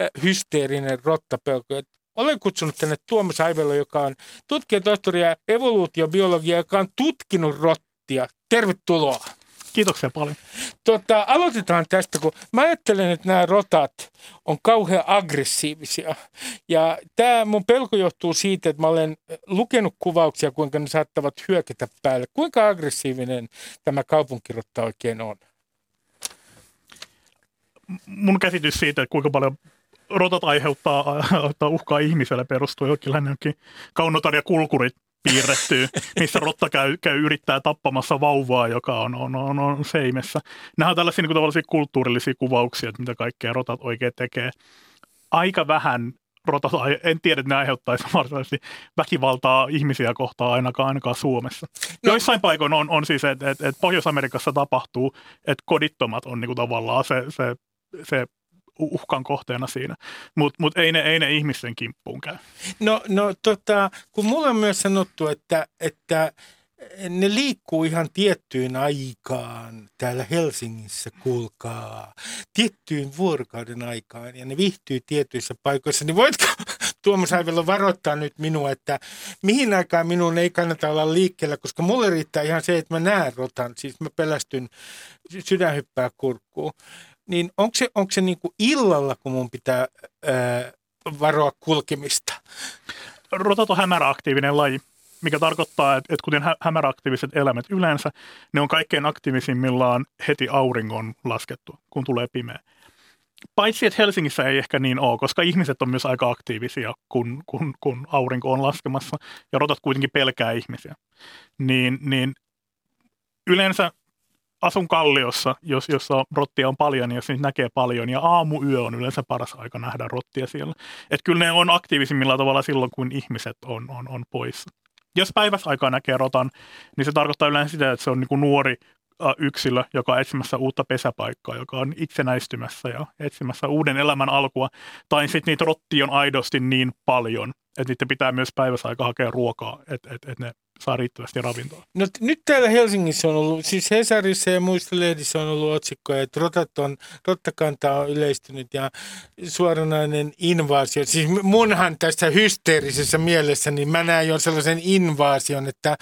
äh, hysteerinen rottapelko. Olen kutsunut tänne Tuomas Aivelo, joka on tutkijatohtori ja evoluutiobiologia, joka on tutkinut rottia. Tervetuloa. Kiitoksia paljon. Tota, aloitetaan tästä, kun mä ajattelen, että nämä rotat on kauhean aggressiivisia. Ja tämä mun pelko johtuu siitä, että mä olen lukenut kuvauksia, kuinka ne saattavat hyökätä päälle. Kuinka aggressiivinen tämä kaupunkirotta oikein on? Mun käsitys siitä, että kuinka paljon rotat aiheuttaa, aiheuttaa uhkaa ihmiselle, perustuu jonkinlainenkin kaunotar ja kulkurit piirrettyy, missä rotta käy, käy yrittää tappamassa vauvaa, joka on, on, on, on seimessä. Nämä on tällaisia niin kuin tavallisia kulttuurillisia kuvauksia, että mitä kaikkea rotat oikein tekee. Aika vähän rotat, en tiedä, että ne aiheuttaisi varsinaisesti väkivaltaa ihmisiä kohtaan ainakaan, ainakaan Suomessa. No. Joissain paikoin on, on siis, että, että, että Pohjois-Amerikassa tapahtuu, että kodittomat on niin kuin tavallaan se, se, se uhkan kohteena siinä, mutta mut ei, ei ne ihmisten kimppuun käy. No, no tota, kun mulle on myös sanottu, että, että ne liikkuu ihan tiettyyn aikaan täällä Helsingissä, kuulkaa, tiettyyn vuorokauden aikaan ja ne viihtyy tietyissä paikoissa, niin voitko Tuomas Aivelo varoittaa nyt minua, että mihin aikaan minun ei kannata olla liikkeellä, koska mulle riittää ihan se, että mä näen rotan, siis mä pelästyn, sydän hyppää kurkkuun. Niin onko se, onko se niin kuin illalla, kun mun pitää ää, varoa kulkemista? Rotat on hämäräaktiivinen laji, mikä tarkoittaa, että, että kuten hämäräaktiiviset eläimet yleensä, ne on kaikkein aktiivisimmillaan heti auringon laskettua, kun tulee pimeä. Paitsi, että Helsingissä ei ehkä niin ole, koska ihmiset on myös aika aktiivisia, kun, kun, kun aurinko on laskemassa, ja rotat kuitenkin pelkää ihmisiä. Niin, niin yleensä asun kalliossa, jos, jossa rottia on paljon ja jos niitä näkee paljon, ja aamuyö on yleensä paras aika nähdä rottia siellä. Että kyllä ne on aktiivisimmilla tavalla silloin, kun ihmiset on, on, on poissa. Jos päiväsaikaa näkee rotan, niin se tarkoittaa yleensä sitä, että se on niinku nuori yksilö, joka on etsimässä uutta pesäpaikkaa, joka on itsenäistymässä ja etsimässä uuden elämän alkua. Tai sitten niitä rottia on aidosti niin paljon, että niiden pitää myös päivässä aika hakea ruokaa, että et, et ne saa riittävästi ravintoa. No nyt täällä Helsingissä on ollut, siis Hesarissa ja muissa lehdissä on ollut otsikkoja, että rotat on, rottakanta on yleistynyt ja suoranainen invaasio. Siis munhan tässä hysteerisessä mielessä, niin mä näen jo sellaisen invaasion, että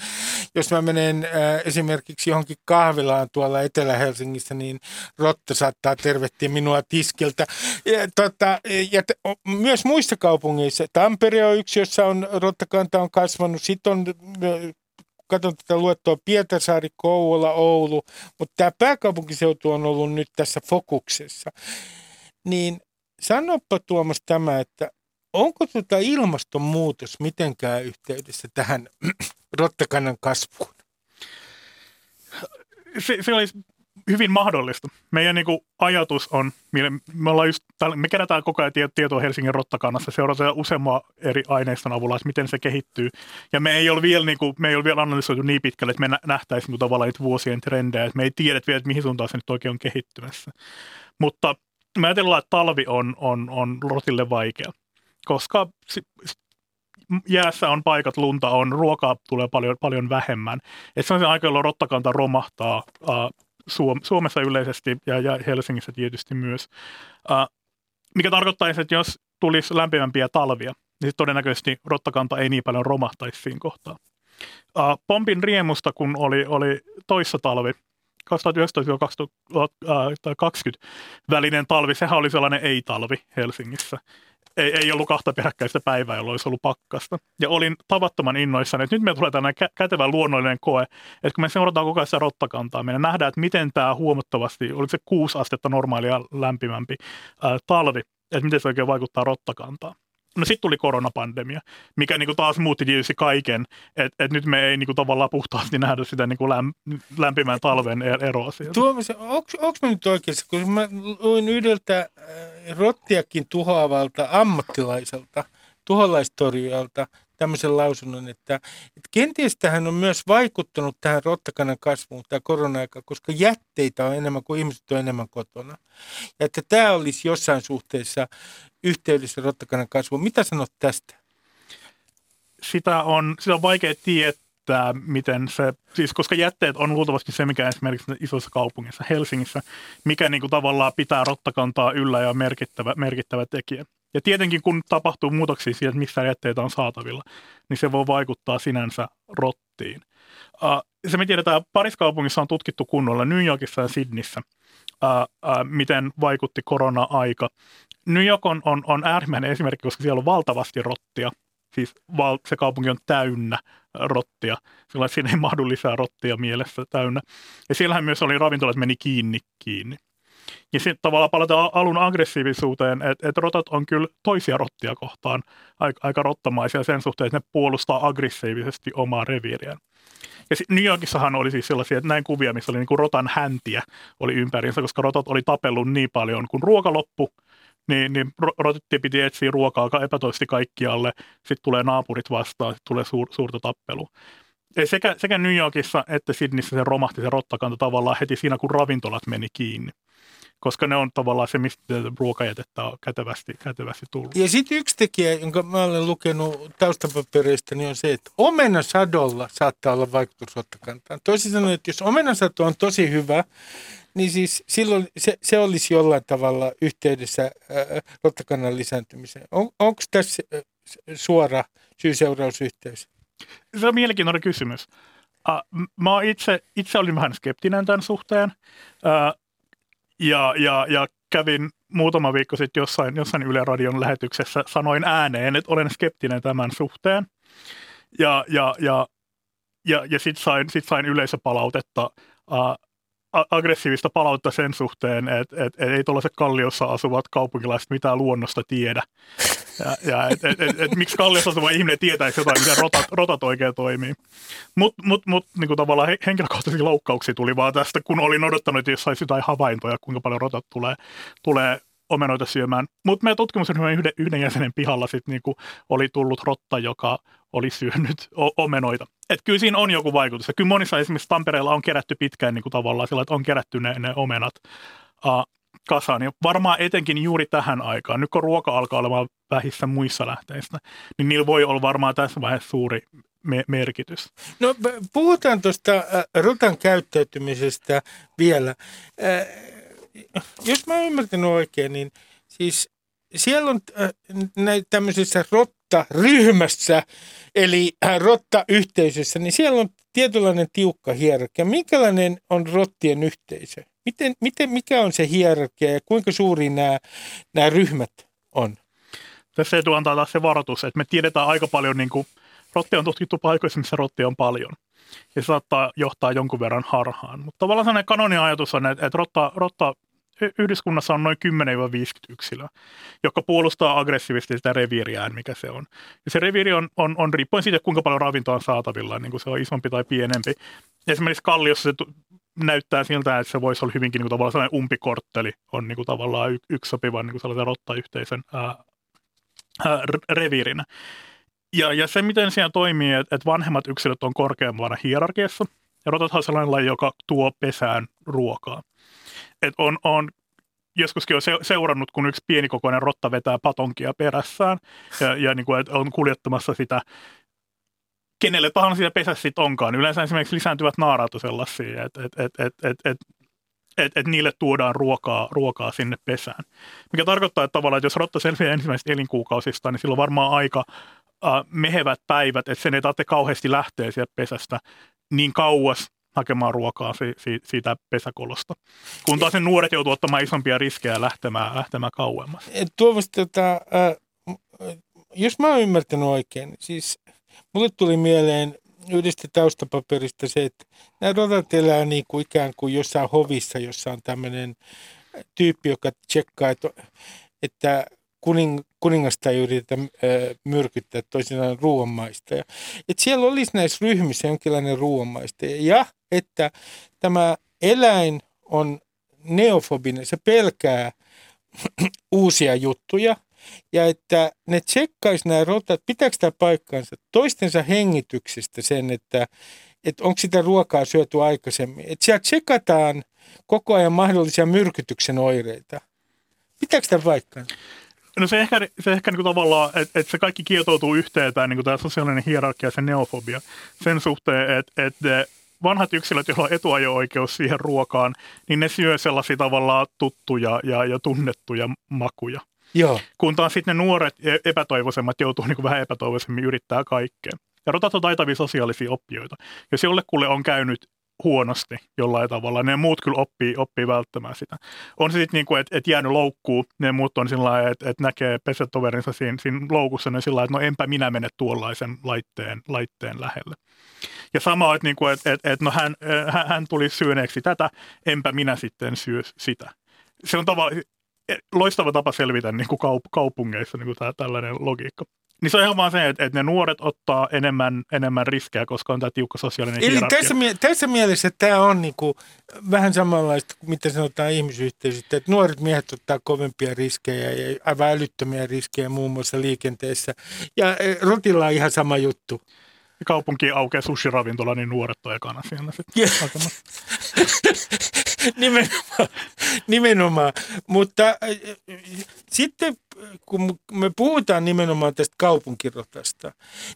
jos mä menen äh, esimerkiksi johonkin kahvilaan tuolla Etelä-Helsingissä, niin rotta saattaa tervehtiä minua tiskiltä. Ja, tota, ja t- myös muissa kaupungeissa, Tampere on yksi, jossa on, rottakanta on kasvanut, sit on katson tätä luettua Pietarsaari, Kouvola, Oulu, mutta tämä pääkaupunkiseutu on ollut nyt tässä fokuksessa. Niin sanoppa Tuomas tämä, että onko tuota ilmastonmuutos mitenkään yhteydessä tähän rottakannan kasvuun? Se, se olisi hyvin mahdollista. Meidän niin kuin ajatus on, me, ollaan just, me kerätään koko ajan tietoa Helsingin rottakannassa, seurataan useamman eri aineiston avulla, että miten se kehittyy. Ja me ei ole vielä, niin kuin, me ei ole vielä analysoitu niin pitkälle, että me nähtäisiin tavallaan niitä vuosien trendejä, että me ei tiedä vielä, että mihin suuntaan se nyt oikein on kehittymässä. Mutta me ajatellaan, että talvi on, on, on rotille vaikea, koska jäässä on paikat, lunta on, ruokaa tulee paljon, paljon vähemmän. Et se on se aika, jolloin rottakanta romahtaa Suomessa yleisesti ja Helsingissä tietysti myös, mikä tarkoittaisi, että jos tulisi lämpimämpiä talvia, niin todennäköisesti rottakanta ei niin paljon romahtaisi siinä kohtaa. Pompin riemusta, kun oli, oli toissa talvi, kaksituhattayhdeksäntoista kaksikymmentä välinen talvi, sehän oli sellainen ei-talvi Helsingissä. Ei, ei ollut kahta peräkkäistä päivää, jolloin olisi ollut pakkasta. Ja olin tavattoman innoissani, että nyt me tulee tämmöinen kätevä luonnollinen koe, että kun me seurataan koko ajan sitä rottakantaa, me nähdään, että miten tämä huomattavasti, oliko se kuusi astetta normaalia lämpimämpi ää, talvi, että miten se oikein vaikuttaa rottakantaan. No sitten tuli koronapandemia, mikä niinku taas muutti tietysti kaiken, että et nyt me ei niinku tavallaan puhtaasti nähdä sitä niinku lämp, lämpimän talven eroa sieltä. Tuomas, onko mä nyt oikeassa, kun mä luin yhdeltä rottiakin tuhoavalta ammattilaiselta, tuholaistorjujalta tämmöisen lausunnon, että, että kenties tähän on myös vaikuttanut tähän rottakannan kasvuun tämä korona-aika, koska jätteitä on enemmän kuin ihmiset on enemmän kotona. Ja että tämä olisi jossain suhteessa yhteydessä rottakannan kasvuun. Mitä sanot tästä? Sitä on, sitä on vaikea tietää, miten se, siis koska jätteet on luultavasti se, mikä esimerkiksi isoissa kaupungeissa, Helsingissä, mikä niin kuin tavallaan pitää rottakantaa yllä ja on merkittävä, merkittävä tekijä. Ja tietenkin, kun tapahtuu muutoksia siihen, että missä jätteitä on saatavilla, niin se voi vaikuttaa sinänsä rottiin. Se me tiedetään, parissa kaupungissa on tutkittu kunnolla, New Yorkissa ja Sydneyssä, miten vaikutti korona-aika. New York on, on, on äärimmäinen esimerkki, koska siellä on valtavasti rottia. Siis val, se kaupunki on täynnä rottia. Sillä siinä ei mahdu lisää rottia mielessä täynnä. Ja siellähän myös oli ravintolat meni kiinni kiinni. Ja sitten tavallaan palataan alun aggressiivisuuteen, että et rotat on kyllä toisia rottia kohtaan aika, aika rottamaisia sen suhteen, että ne puolustaa aggressiivisesti omaa reviiriään. Ja sit New Yorkissahan oli siis sellaisia, että näin kuvia, missä oli niinku rotan häntiä oli ympäriinsä, koska rotat oli tapellut niin paljon, kun ruoka loppui, niin, niin rotit piti etsiä ruokaa epätoisesti kaikkialle, sitten tulee naapurit vastaan, sitten tulee suur, suurta tappelua. Sekä, sekä New Yorkissa että Sydneyssä se romahti se rottakanta tavallaan heti siinä, kun ravintolat meni kiinni. Koska ne on tavallaan se, mistä ruokajätettä on kätevästi, kätevästi tullut. Ja sitten yksi tekijä, jonka mä olen lukenut taustapapereista, niin on se, että omenasadolla saattaa olla vaikutus rottakantaan. Toisin sanoen, että jos omenasato on tosi hyvä, niin siis silloin se, se olisi jollain tavalla yhteydessä ää, rottakannan lisääntymiseen. On, onko tässä ää, suora syy-seurausyhteys? Se on mielenkiintoinen kysymys. Äh, mä itse, itse olin vähän skeptinen tämän suhteen. Äh, Ja, ja, ja kävin muutama viikko sitten jossain, jossain Yle Radion lähetyksessä, sanoin ääneen, että olen skeptinen tämän suhteen. Ja, ja, ja, ja, ja sitten sain, sit sain yleisöpalautetta, äh, aggressiivista palautetta sen suhteen, että et, et ei tuollaiset Kalliossa asuvat kaupunkilaiset mitään luonnosta tiedä. Ja, ja että et, et, et, miksi Kalliossa asuva ihminen tietäisi jotain, miten rotat, rotat oikein toimii. Mutta mut, mut, niin tavallaan henkilökohtaisia loukkauksia tuli vaan tästä, kun olin odottanut, että jos saisi jotain havaintoja, kuinka paljon rotat tulee, tulee omenoita syömään. Mutta meidän tutkimusryhmän yhden, yhden jäsenen pihalla sit niinku oli tullut rotta, joka oli syönyt o- omenoita. Että kyllä siinä on joku vaikutus. Ja kyllä monissa esimerkiksi Tampereella on kerätty pitkään niinku tavallaan sillä, että on kerätty ne, ne omenat uh, kasaan. Ja varmaan etenkin juuri tähän aikaan, nyt kun ruoka alkaa olemaan vähissä muissa lähteissä, niin niillä voi olla varmaan tässä vaiheessa suuri Me- merkitys. No puhutaan tuosta äh, rotan käyttäytymisestä vielä. Äh, jos mä oon ymmärtänyt oikein, niin siis siellä on äh, näitä tämmöisessä rottaryhmässä, eli äh, rottayhteisössä, niin siellä on tietynlainen tiukka hierarkia. Minkälainen on rottien yhteisö? Miten, miten, mikä on se hierarkia ja kuinka suuri nämä, nämä ryhmät on? Tässä etu antaa taas se varoitus, että me tiedetään aika paljon niin kuin rottia on tutkittu paikoissa, missä rottia on paljon. Ja se saattaa johtaa jonkun verran harhaan. Mutta tavallaan sellainen kanoniajatus on, että rotta, rotta yhdyskunnassa on noin kymmenen viisikymmentä yksilöä, jotka puolustaa aggressiivisesti sitä reviiriään, mikä se on. Ja se reviiri on, on, on riippuen siitä, kuinka paljon ravintoa on saatavilla, niin kuin se on isompi tai pienempi. Esimerkiksi Kalliossa se näyttää siltä, että se voisi olla hyvinkin niin kuin tavallaan sellainen umpikortteli, on niin kuin tavallaan yksi sopiva niin kuin sellaisen rottayhteisön ää, ää, reviirinä. Ja, ja se, miten siellä toimii, että et vanhemmat yksilöt on korkeammalla hierarkiassa, ja rotathan on sellainen laji, joka tuo pesään ruokaa. Et on, on, joskuskin on se, seurannut, kun yksi pienikokoinen rotta vetää patonkia perässään, ja, ja niin kuin, on kuljettamassa sitä, kenelle tahansa siellä pesässä sitten onkaan. Yleensä esimerkiksi lisääntyvät naaraat on sellaisia, että et, et, et, et, et, et, et niille tuodaan ruokaa, ruokaa sinne pesään. Mikä tarkoittaa, että tavallaan, että jos rotta selviää ensimmäisistä elinkuukausista, niin silloin varmaan aika mehevät päivät, että sen ei tarvitse kauheasti lähteä sieltä pesästä niin kauas hakemaan ruokaa siitä pesäkolosta. Kun taas ne nuoret joutuu ottamaan isompia riskejä lähtemään, lähtemään kauemmas. Tuomas, tota, äh, jos mä oon ymmärtänyt oikein, siis mulle tuli mieleen yhdestä taustapaperista se, että nämä rotat elää niin kuin ikään kuin jossain hovissa, jossa on tämmöinen tyyppi, joka tsekkaa, että, että Kuning, kuningasta ei yritetä myrkyttää toisinaan ruoanmaistaja. Että siellä olisi näissä ryhmissä jonkinlainen ruoanmaistaja. Ja että tämä eläin on neofobinen, se pelkää uusia juttuja. Ja että ne tsekkaisi nämä rotat, pitääkö tämä paikkaansa toistensa hengityksestä sen, että, että onko sitä ruokaa syöty aikaisemmin. Että siellä tsekataan koko ajan mahdollisia myrkytyksen oireita. Pitääkö tämä paikkaansa? No se ehkä, se ehkä niin tavallaan, että et se kaikki kietoutuu yhteen, tämä, niin tämä sosiaalinen hierarkia ja se neofobia sen suhteen, että et vanhat yksilöt, joilla on etuajo-oikeus siihen ruokaan, niin ne syö sellaisia tavallaan tuttuja ja, ja tunnettuja makuja. Joo. Kun taas sitten ne nuoret epätoivoisemmat joutuu niin vähän epätoivoisemmin yrittää kaikkea. Ja rotat on taitavia sosiaalisia oppijoita. Jos jollekulle on käynyt huonosti jollain tavalla. Ne muut kyllä oppii, oppii välttämään sitä. On se sitten niin kuin, että et jäänyt loukkuun, ne muut on sillä lailla, että et näkee pesätoverinsa siinä, siinä loukussa, ne sillä lailla, että no enpä minä mene tuollaisen laitteen, laitteen lähelle. Ja sama, että niinku, et, et, et, no hän, hän, hän tuli syöneeksi tätä, enpä minä sitten syö sitä. Se on tavallaan loistava tapa selvitä niin kuin kaup- kaupungeissa niin kuin tää, tällainen logiikka. Niin se on ihan vaan se, että ne nuoret ottaa enemmän, enemmän riskejä, koska on tämä tiukka sosiaalinen eli hierarkia. Tässä, mie- tässä mielessä tämä on niinku vähän samanlaista kuin mitä sanotaan ihmisyhteisöstä, että nuoret miehet ottaa kovempia riskejä ja aivan älyttömiä riskejä muun muassa liikenteessä. Ja rotilla on ihan sama juttu. Kaupunkiin aukeaa sushi-ravintola, niin nuoret on ekana siellä sitten. Nimenomaan. Nimenomaan. Mutta äh, sitten kun me puhutaan nimenomaan tästä kaupunkirotasta,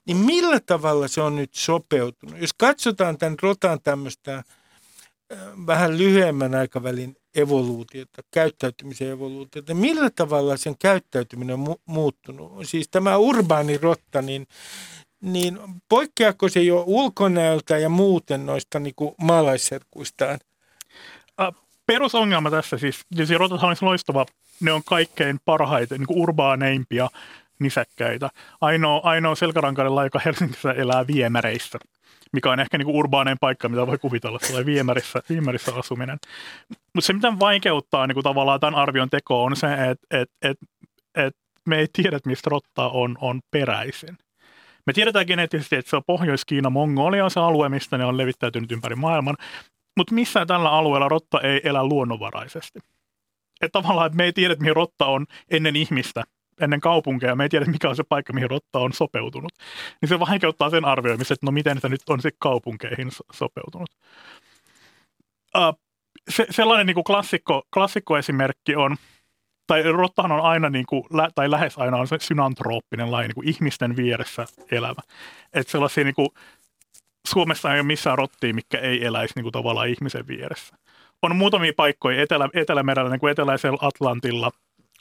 niin millä tavalla se on nyt sopeutunut? Jos katsotaan tämän rotan tämmöistä äh, vähän lyhyemmän aikavälin evoluutiota, käyttäytymisen evoluutiota, niin millä tavalla sen käyttäytyminen on mu- muuttunut? Siis tämä urbaani rotta, niin Niin poikkeako se jo ulkonäöltä ja muuten noista niin kuin maalaisserkuistaan? Perusongelma tässä siis, jos rotathan on loistava, ne on kaikkein parhaiten, niin kuin urbaaneimpia nisäkkäitä. Ainoa, ainoa selkärankainen laji, joka Helsingissä elää viemäreissä, mikä on ehkä niin kuin urbaanein paikka, mitä voi kuvitella, sellainen viemärissä, viemärissä asuminen. Mutta se, mitä vaikeuttaa niin kuin tavallaan tämän arvion tekoa, on se, että et, et, et me ei tiedä, mistä rotta on, on peräisin. Me tiedetään geneettisesti, että se on Pohjois-Kiina, Mongolia on se alue, mistä ne on levittäytynyt ympäri maailman, mutta missään tällä alueella rotta ei elä luonnonvaraisesti. Että tavallaan että me ei tiedä, mihin rotta on ennen ihmistä, ennen kaupunkeja. Me ei tiedä, mikä on se paikka, mihin rotta on sopeutunut. Niin se vaikeuttaa sen arvioimisen, että no miten se nyt on se kaupunkeihin sopeutunut. Uh, se, sellainen niin kuin klassikko, klassikkoesimerkki on, tai rottahan on aina, niin kuin, tai lähes aina on se synantrooppinen laji, niin kuin ihmisten vieressä elävä. Että sellaisia, niin kuin, Suomessa ei ole missään rottia, mikä ei eläisi niin kuin tavallaan ihmisen vieressä. On muutamia paikkoja Etelä, Etelämerellä, niin kuin Eteläisellä Atlantilla,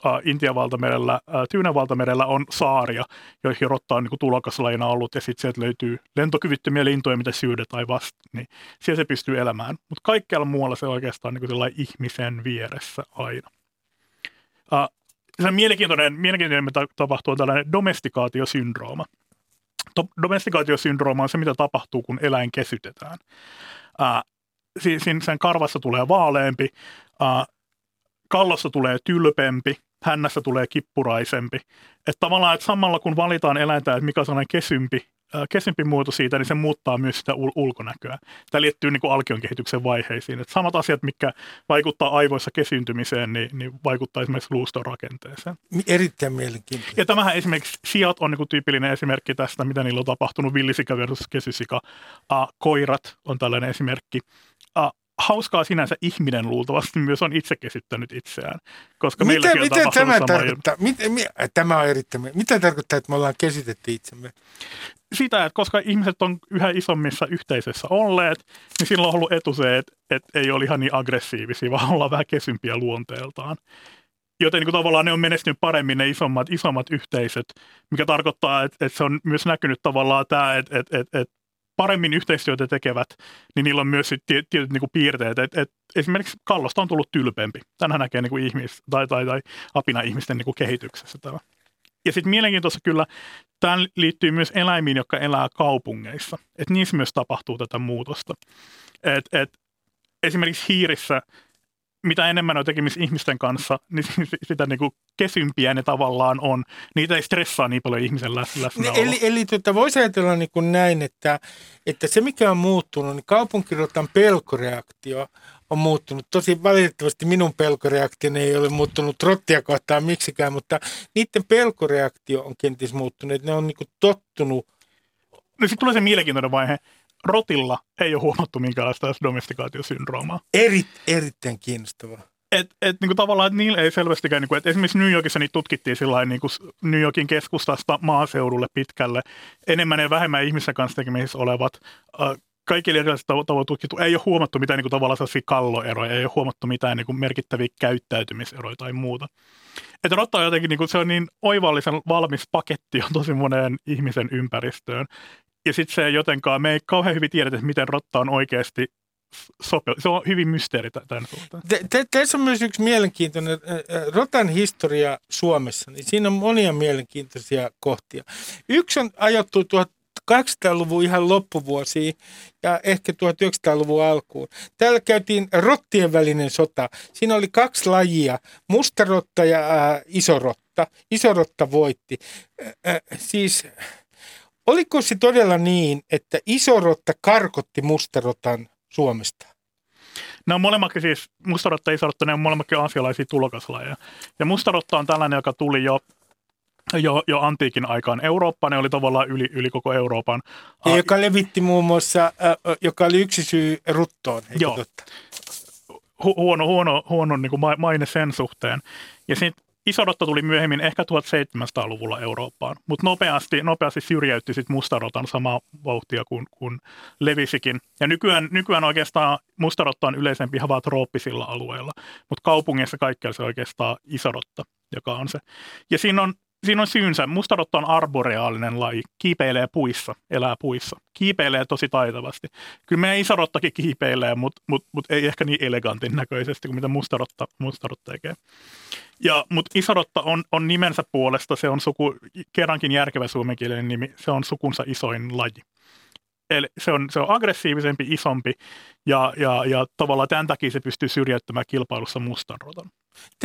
äh, Intian valtamerellä, äh, Tyynen valtamerellä on saaria, joihin rotta on niin kuin tulokaslajina ollut, ja sitten sieltä löytyy lentokyvyttömiä lintuja, mitä syödä tai vasta, niin siellä se pystyy elämään. Mutta kaikkialla muualla se oikeastaan niin kuin ihmisen vieressä aina. Äh, se on mielenkiintoinen, mielenkiintoinen mitä tapahtuu, tällainen domestikaatiosyndrooma. Domestikaatiosyndrooma on se, mitä tapahtuu, kun eläin kesytetään. Äh, Siinä sen karvassa tulee vaaleampi, kallossa tulee tylpempi, hännässä tulee kippuraisempi. Että tavallaan, että samalla kun valitaan eläintä, että mikä on sellainen kesympi, kesympi muoto siitä, niin se muuttaa myös sitä ul- ulkonäköä. Tämä liittyy niin kuin alkion kehityksen vaiheisiin. Että samat asiat, mitkä vaikuttaa aivoissa kesyyntymiseen, niin, niin vaikuttaa esimerkiksi luuston rakenteeseen. Erittäin mielenkiintoista. Ja tämähän esimerkiksi siat on niin kuin tyypillinen esimerkki tästä, mitä niillä on tapahtunut. Villisika versus kesysika. Koirat on tällainen esimerkki. Uh, hauskaa sinänsä ihminen luultavasti myös on itse kesyttänyt itseään, koska mitä, meilläkin mitä on tämä tarkoittaa? Mit, mi, tämä on erittäin. Mitä tarkoittaa, että me ollaan kesytetty itsemme? Sitä, että koska ihmiset on yhä isommissa yhteisöissä olleet, niin silloin on ollut etu se, että, että ei ole ihan niin aggressiivisia, vaan ollaan vähän kesympiä luonteeltaan. Joten niin kuin tavallaan ne on menestynyt paremmin ne isommat, isommat yhteisöt, mikä tarkoittaa, että, että se on myös näkynyt tavallaan tämä, että, että, että paremmin yhteistyötä tekevät, niin niillä on myös tietyt niinku piirteet. Et, et esimerkiksi kallosta on tullut tylpempi. Tänään näkee niinku ihmis, tai, tai, tai apina ihmisten niinku kehityksessä tämä. Ja sitten mielenkiintoista kyllä, tämä liittyy myös eläimiin, jotka elää kaupungeissa. Et niissä myös tapahtuu tätä muutosta. Et, et esimerkiksi hiirissä, mitä enemmän on tekemisissä ihmisten kanssa, niin sitä niinku kesympiä ne tavallaan on. Niitä ei stressaa niin paljon ihmisen läsnäoloa. Eli, eli tuota, voisi ajatella niin kuin näin, että, että se mikä on muuttunut, niin kaupunkirotan pelkoreaktio on muuttunut. Tosi valitettavasti minun pelkoreaktioni ei ole muuttunut rottia kohtaan miksikään, mutta niiden pelkoreaktio on kenties muuttunut. Ne on niin kuin tottunut. No sitten tulee se mielenkiintoinen vaihe. Rotilla ei ole huomattu minkäänlaista domestikaatiosyndroomaa. Eri, erittäin kiinnostavaa. Et, et, niin kuin tavallaan, että niillä ei selvästikään, niin kuin, että esimerkiksi New Yorkissa niitä tutkittiin sillain, niin kuin New Yorkin keskustasta maaseudulle pitkälle, enemmän ja vähemmän ihmisten kanssa tekemisissä olevat, äh, kaikille erilaisista tavoin tutkittu, ei ole huomattu mitään niin kuin tavallaan sellaisia kalloeroja, ei ole huomattu mitään niin kuin merkittäviä käyttäytymiseroja tai muuta. Että rotta on jotenkin, niin kuin, se on niin oivallisen valmis paketti on tosi moneen ihmisen ympäristöön. Ja sitten se jotenkaan, me ei kauhean hyvin tiedetä, miten rotta on oikeasti sopeutunut. Se on hyvin mysteeri tämän suhteen. Tässä on myös yksi mielenkiintoinen, rotan historia Suomessa, niin siinä on monia mielenkiintoisia kohtia. Yksi on ajoittu tuhatkahdeksansataaluvun ihan loppuvuosiin ja ehkä tuhatyhdeksänsataaluvun alkuun. Täällä käytiin rottien välinen sota. Siinä oli kaksi lajia, mustarotta ja äh, isorotta. Isorotta voitti. Äh, äh, siis... Oliko se todella niin, että isorotta karkotti mustarotan Suomesta? Ne on molemmatkin siis, mustarotta ja isorotta, ne on molemmatkin aasialaisia tulokaslajeja. Ja mustarotta on tällainen, joka tuli jo, jo, jo antiikin aikaan Eurooppaan. Ne oli tavallaan yli, yli koko Euroopan. Ja joka levitti muun muassa, joka oli yksi syy ruttoon. Joo, Hu- huono, huono, huono niin kuin maine sen suhteen. Ja sitten isorotta tuli myöhemmin ehkä tuhatseitsemänsataaluvulla Eurooppaan, mutta nopeasti, nopeasti syrjäytti sit mustarotan samaa vauhtia kuin, kuin levisikin. Ja nykyään, nykyään oikeastaan mustarotta on yleisempi havaa trooppisilla alueilla, mutta kaupungeissa kaikkialla se oikeastaan isorotta, joka on se. Ja siinä on, siinä on syynsä. Mustarotta on arboreaalinen laji, kiipeilee puissa, elää puissa. Kiipeilee tosi taitavasti. Kyllä meidän isorottakin kiipeilee, mutta mut, mut ei ehkä niin elegantin näköisesti kuin mitä mustarotta, mustarotta tekee. Ja, mutta isorotta on, on nimensä puolesta, se on suku, kerrankin järkevä suomenkielinen nimi, se on sukunsa isoin laji. Eli se on, se on aggressiivisempi, isompi ja, ja, ja tavallaan tämän takia se pystyy syrjäyttämään kilpailussa mustarotan.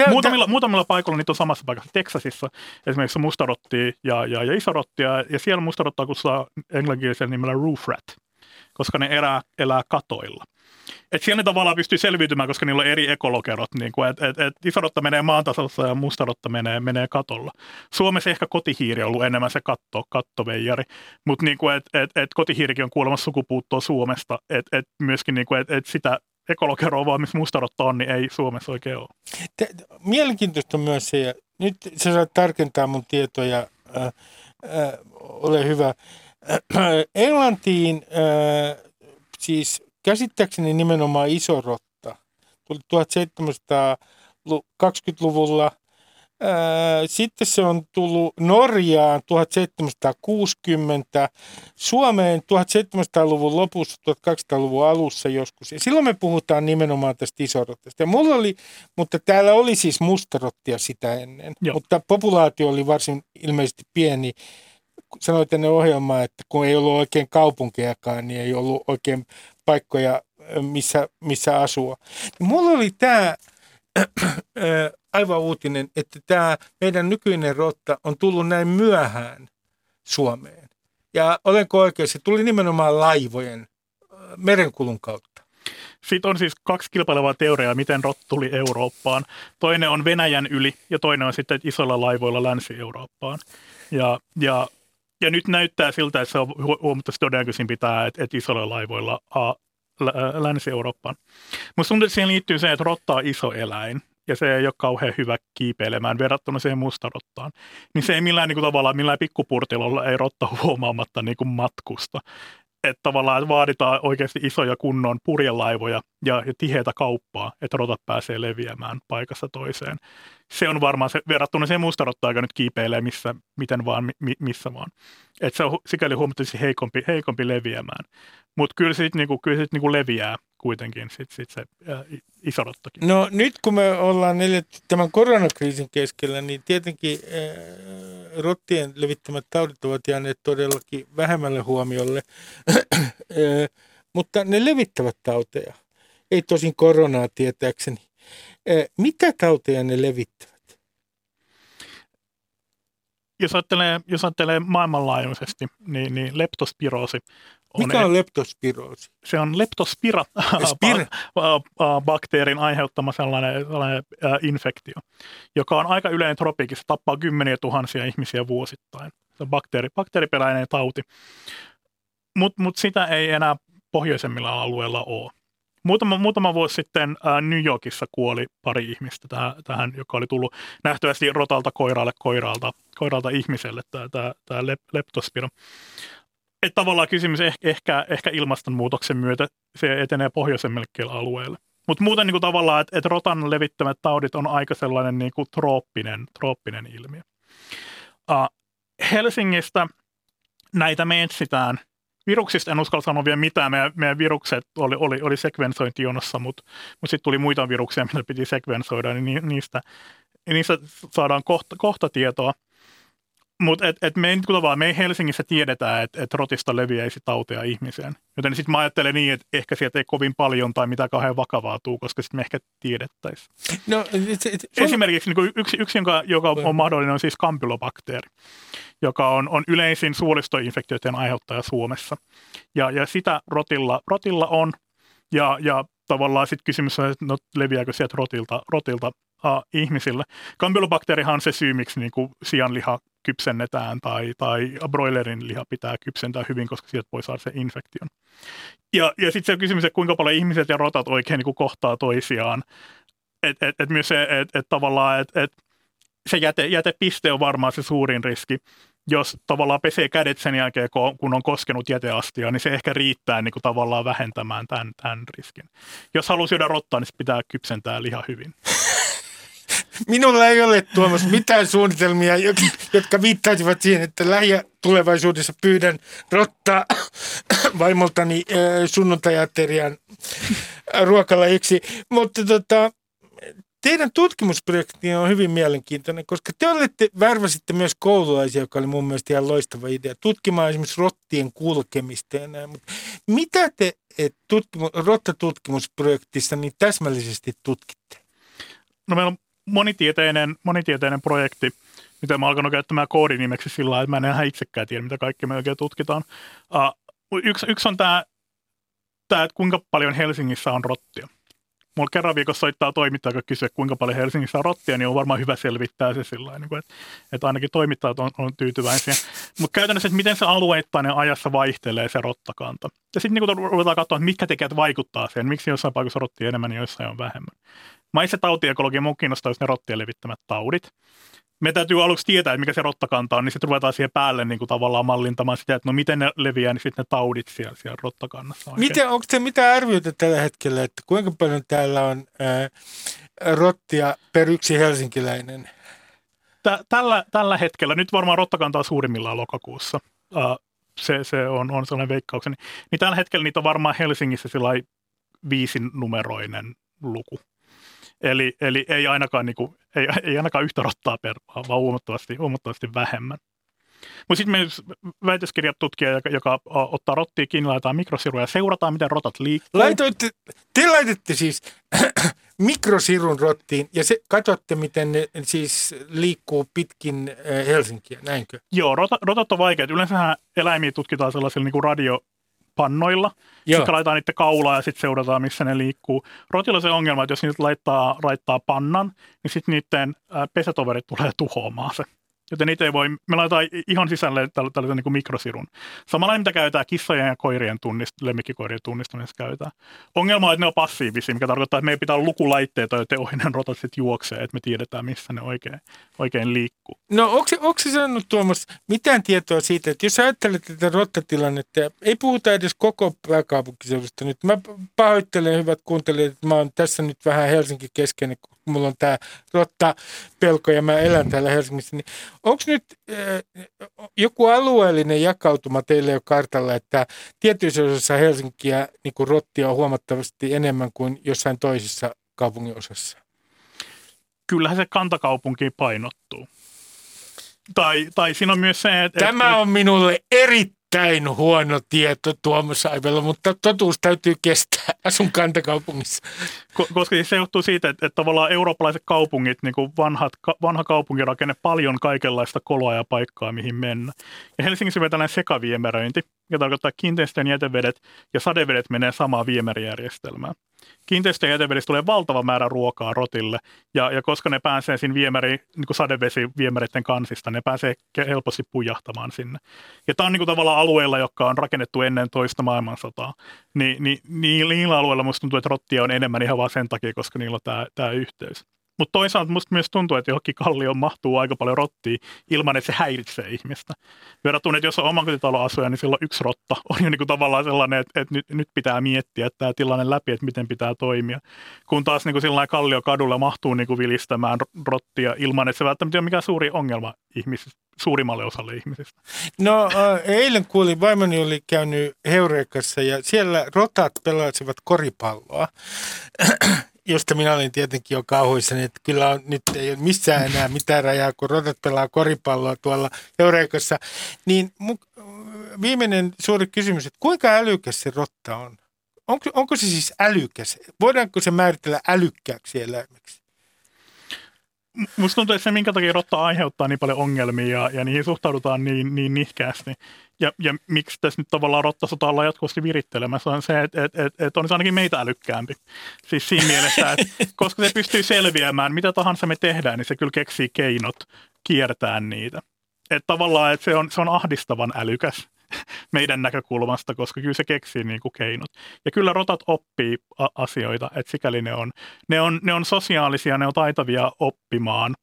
Muutamilla, muutamilla paikoilla niitä on samassa paikassa. Teksasissa esimerkiksi mustarottia ja, ja, ja isorottia ja siellä mustarottaa kutsutaan englanninkielisellä nimellä roof rat, koska ne elää, elää katoilla. Että siellä ne tavallaan pystyy selviytymään, koska niillä on eri ekolokerot. Niin että et, et isodotta menee maantasossa ja mustadotta menee, menee katolla. Suomessa ehkä kotihiiri on ollut enemmän se katto, kattoveijari. Mutta niin että et, et kotihiirikin on kuolemassa sukupuuttoa Suomesta. Että et myöskin niin että et sitä ekolokeroa vaan, missä mustadotta on, niin ei Suomessa oikein ole. Mielenkiintoista on myös se, ja nyt sä saat tarkentaa mun tietoja. Äh, äh, ole hyvä. Äh, Englantiin äh, siis... Käsittääkseni nimenomaan isorotta. Tuli tuhatseitsemänsataakaksikymmentäluvulla. Sitten se on tullut Norjaan tuhatseitsemänsataakuusikymmentä, Suomeen tuhatseitsemänsataaluvun lopussa, tuhatkahdeksansataaluvun alussa joskus. Ja silloin me puhutaan nimenomaan tästä isorottasta. Ja mulla oli, mutta täällä oli siis mustarottia sitä ennen, Joo. mutta populaatio oli varsin ilmeisesti pieni. Sanoit ennen ohjelmaa, että kun ei ollut oikein kaupunkejakaan, niin ei ollut oikein paikkoja, missä, missä asua. Mulla oli tämä äh, äh, aivan uutinen, että tämä meidän nykyinen rotta on tullut näin myöhään Suomeen. Ja olenko oikein, se tuli nimenomaan laivojen äh, merenkulun kautta. Siitä on siis kaksi kilpailevaa teoriaa, miten rot tuli Eurooppaan. Toinen on Venäjän yli ja toinen on sitten isolla laivoilla Länsi-Eurooppaan. Ja... ja Ja nyt näyttää siltä, että se on huomattavasti todennäköisin pitää, että et isoilla laivoilla a, lä, Länsi-Eurooppaan. Mutta siihen liittyy se, että rotta on iso eläin ja se ei ole kauhean hyvä kiipeilemään verrattuna siihen mustarottaan. Niin se ei millään niin kuin, tavallaan, millään pikkupurtilolla ei rotta huomaamatta niin kuin matkusta. Että tavallaan vaaditaan oikeasti isoja kunnon purjelaivoja ja, ja tiheitä kauppaa, että rotat pääsee leviämään paikasta toiseen. Se on varmaan se, verrattuna siihen mustarottaan, joka nyt kiipeilee missä, miten vaan, mi, missä vaan. Että se on sikäli huomattavasti heikompi, heikompi leviämään. Mutta kyllä se sit niinku, kyllä sit niinku leviää kuitenkin sit, sit se ää, isorottakin. No nyt kun me ollaan eletty tämän koronakriisin keskellä, niin tietenkin ää, rottien levittämät taudit ovat jääneet todellakin vähemmälle huomiolle. ää, mutta ne levittävät tauteja. Ei tosin koronaa tietääkseni. Mitä tauteja ne levittävät? Jos ajattelee, jos ajattelee maailmanlaajuisesti, niin, niin leptospiroosi. On Mikä on e- leptospiroosi? Se on leptospira-bakteerin aiheuttama sellainen, sellainen äh, infektio, joka on aika yleinen tropiikissa. Tappaa kymmeniä tuhansia ihmisiä vuosittain. Se on bakteeri, bakteeriperäinen tauti, mutta mut sitä ei enää pohjoisemmilla alueilla ole. Muutama, muutama vuosi sitten ää, New Yorkissa kuoli pari ihmistä tähän, tähän, joka oli tullut nähtävästi rotalta koiraalle, koiraalta, koiraalta ihmiselle tämä leptospira. Että tavallaan kysymys ehkä, ehkä, ehkä ilmastonmuutoksen myötä se etenee pohjoisemmillekin alueille. Mutta muuten niin kuin tavallaan, että et rotan levittämät taudit on aika sellainen niin kuin trooppinen, trooppinen ilmiö. Ää, Helsingistä näitä me etsitään. Viruksista en uskalla sanoa vielä mitään. Meidän, meidän virukset oli, oli, oli sekvensointijonossa, mutta mut sitten tuli muita viruksia, mitä piti sekvensoida, niin niistä, niistä saadaan kohta, kohta tietoa. Mutta et, et me, me ei Helsingissä tiedetä, että et rotista leviäisi tauteja ihmiseen. Joten sitten mä ajattelen niin, että ehkä sieltä ei kovin paljon tai mitään kauhean vakavaa tule, koska sitten me ehkä tiedettäisiin. No, esimerkiksi niin yksi, yksi joka, joka on mahdollinen, on siis kampylobakteeri, joka on, on yleisin suolistoinfektioiden aiheuttaja Suomessa. Ja, ja sitä rotilla, rotilla on. Ja, ja tavallaan sitten kysymys on, että no, leviääkö sieltä rotilta, rotilta ah, ihmisille. Kampylobakteerihan on se syy, miksi niin kuin sianliha kypsennetään tai, tai broilerin liha pitää kypsentää hyvin, koska sieltä voi saada sen infektion. Ja, ja sitten se kysymys, että kuinka paljon ihmiset ja rotat oikein niin kuin kohtaa toisiaan. Että et, et myös se, että et tavallaan et, et se jäte, jätepiste on varmaan se suurin riski. Jos tavallaan pesee kädet sen jälkeen, kun on koskenut jäteastiaa, niin se ehkä riittää niin kuin tavallaan vähentämään tämän, tämän riskin. Jos haluaa syödä rottaa, niin se pitää kypsentää liha hyvin. Minulla ei ole, Tuomas, mitään suunnitelmia, jotka viittaisivat siihen, että lähitulevaisuudessa pyydän rottaa vaimoltani sunnuntaiaterian ruokalajiksi. Mutta tota, teidän tutkimusprojekti on hyvin mielenkiintoinen, koska te olette, värväsitte myös koululaisia, joka oli mun mielestä ihan loistava idea, tutkimaan esimerkiksi rottien kulkemista ja näin. Mutta mitä te tutkimu- rottatutkimusprojektissa niin täsmällisesti tutkitte? No meillä on monitieteinen, monitieteinen projekti, mitä mä alkanut käyttämään koodinimeksi sillä lailla, että mä en ihan itsekään tiedä, mitä kaikki me oikein tutkitaan. Uh, yksi, yksi on tämä tämä, että kuinka paljon Helsingissä on rottia. Mulla kerran viikossa soittaa toimittaja, kun kysyy, kuinka paljon Helsingissä on rottia, niin on varmaan hyvä selvittää se sillä tavalla, että, että ainakin toimittajat on, on tyytyväisiä. Mutta käytännössä, että miten se alueittainen ajassa vaihtelee se rottakanta. Ja sitten niin ruvetaan katsoa, että mitkä tekijät vaikuttaa siihen, miksi jossain paikassa on rottia enemmän ja niin jossain on vähemmän. Mä itse tautiekologia, mun kiinnostaa just ne rottien levittämät taudit. Me täytyy aluksi tietää, että mikä se rottakanta on, niin sitten ruvetaan siihen päälle niin kuin tavallaan mallintamaan sitä, että no miten ne leviää, niin sitten ne taudit siellä, siellä rottakannassa. Miten, onko se mitään arviota tällä hetkellä, että kuinka paljon täällä on ää, rottia per yksi helsinkiläinen? Tällä, tällä hetkellä, nyt varmaan rottakanta on suurimmillaan lokakuussa, ää, se, se on, on sellainen veikkaukseni, niin tällä hetkellä niitä on varmaan Helsingissä sellainen viisinumeroinen luku. Eli, eli ei, ainakaan niinku, ei, ei ainakaan yhtä rottaa per, vaan huomattavasti, huomattavasti vähemmän. Mutta sitten myös väitöskirjatutkija, joka, joka ottaa rottia kiinni, laitetaan mikrosiruja ja seurataan, miten rotat liikkuu. Laitoitte, te laitatte siis mikrosirun rottiin ja se, katsotte, miten ne siis liikkuu pitkin Helsinkiä, näinkö? Joo, rota, rotat on vaikeat. Yleensähän eläimiä tutkitaan sellaisilla niin kuin radio... pannoilla. Joo. Sitten laitetaan niiden kaulaa ja sitten seurataan, missä ne liikkuu. Rotilla on se ongelma, että jos niitä laittaa, laittaa pannan, niin sitten niiden pesätoverit tulee tuhoamaan se. Joten niitä ei voi, me laitetaan ihan sisälle tällaisen niin kuin mikrosirun. Samalla mitä käytetään kissojen ja koirien tunnist, lemmikkikoirien tunnistamisessa käytetään. Ongelma on, että ne on passiivisia, mikä tarkoittaa, että meidän pitää olla lukulaitteita, joten ohinen rotat sitten juoksee, että me tiedetään, missä ne oikein, oikein liikkuu. No onko se sanonut, Tuomas, mitään tietoa siitä, että jos ajattelet tätä rottatilannetta, ei puhuta edes koko pääkaupunkiseudusta nyt. Mä pahoittelen, hyvät kuuntelijat, että mä oon tässä nyt vähän Helsinki keskeinen, kun mulla on tää rottapelko ja mä elän täällä Helsingissä, niin onko nyt äh, joku alueellinen jakautuma teille jo kartalla, että tietyissä osassa Helsinkiä niin rottia on huomattavasti enemmän kuin jossain toisessa kaupungin osassa? Kyllähän se kantakaupunki painottuu. Tai, tai siinä on myös se, että... Tämä on minulle erittäin huono tieto, Tuomas Aivelo, mutta totuus täytyy kestää. Asun kantakaupungissa. Koska se johtuu siitä, että, että tavallaan eurooppalaiset kaupungit, niin kuin vanhat, vanha kaupunkirakenne, paljon kaikenlaista koloa ja paikkaa, mihin mennä. Ja Helsingissä on tällainen sekaviemäröinti, joka tarkoittaa kiinteistön jätevedet ja sadevedet menee samaan viemärijärjestelmään. Kiinteistön jätevedissä tulee valtava määrä ruokaa rotille, ja, ja koska ne pääsee siinä viemäri, niin kuin sadevesiviemäreiden kansista, ne pääsee helposti pujahtamaan sinne. Ja tämä on niin kuin tavallaan alueilla, jotka on rakennettu ennen toista maailmansotaa, niin, niin, niin niillä alueilla musta tuntuu, että rottia on enemmän ihan vaan sen takia, koska niillä on tämä, tämä yhteys. Mutta toisaalta musta myös tuntuu, että johonkin kallioon mahtuu aika paljon rottia ilman, että se häiritsee ihmistä. Verrattuna, että jos on omakotitaloasuja, niin silloin yksi rotta on jo niinku tavallaan sellainen, että, että nyt, nyt pitää miettiä tämä tilanne läpi, että miten pitää toimia. Kun taas niinku sillain kalliokadulla mahtuu niinku vilistämään rottia ilman, että se välttämättä ei ole mikään suuri ongelma ihmisistä, suurimmalle osalle ihmisistä. No äh, eilen kuulin, vaimoni oli käynyt Heurekassa ja siellä rotat pelasivat koripalloa. Josta minä olin tietenkin jo kauhuissani, että kyllä on, nyt ei ole missään enää mitään rajaa, kun rotat pelaa koripalloa tuolla Heurekassa. Niin mu- viimeinen suuri kysymys, että kuinka älykäs se rotta on? Onko, onko se siis älykäs? Voidaanko se määritellä älykkääksi eläimeksi? Musta tuntuu, että se minkä takia rotta aiheuttaa niin paljon ongelmia ja, ja niihin suhtaudutaan niin, niin nihkeästi. Ja, ja miksi tässä nyt tavallaan rottasota ollaan jatkuvasti virittelemässä on se, että et, et, et on se ainakin meitä älykkäämpi. Siis siinä mielessä, että koska se pystyy selviämään, mitä tahansa me tehdään, niin se kyllä keksii keinot kiertää niitä. Että tavallaan et se, on, se on ahdistavan älykäs meidän näkökulmasta, koska kyllä se keksii niin kuin keinot. Ja kyllä rotat oppii a- asioita, että sikäli ne on, ne, on, ne on sosiaalisia, ne on taitavia oppimaan,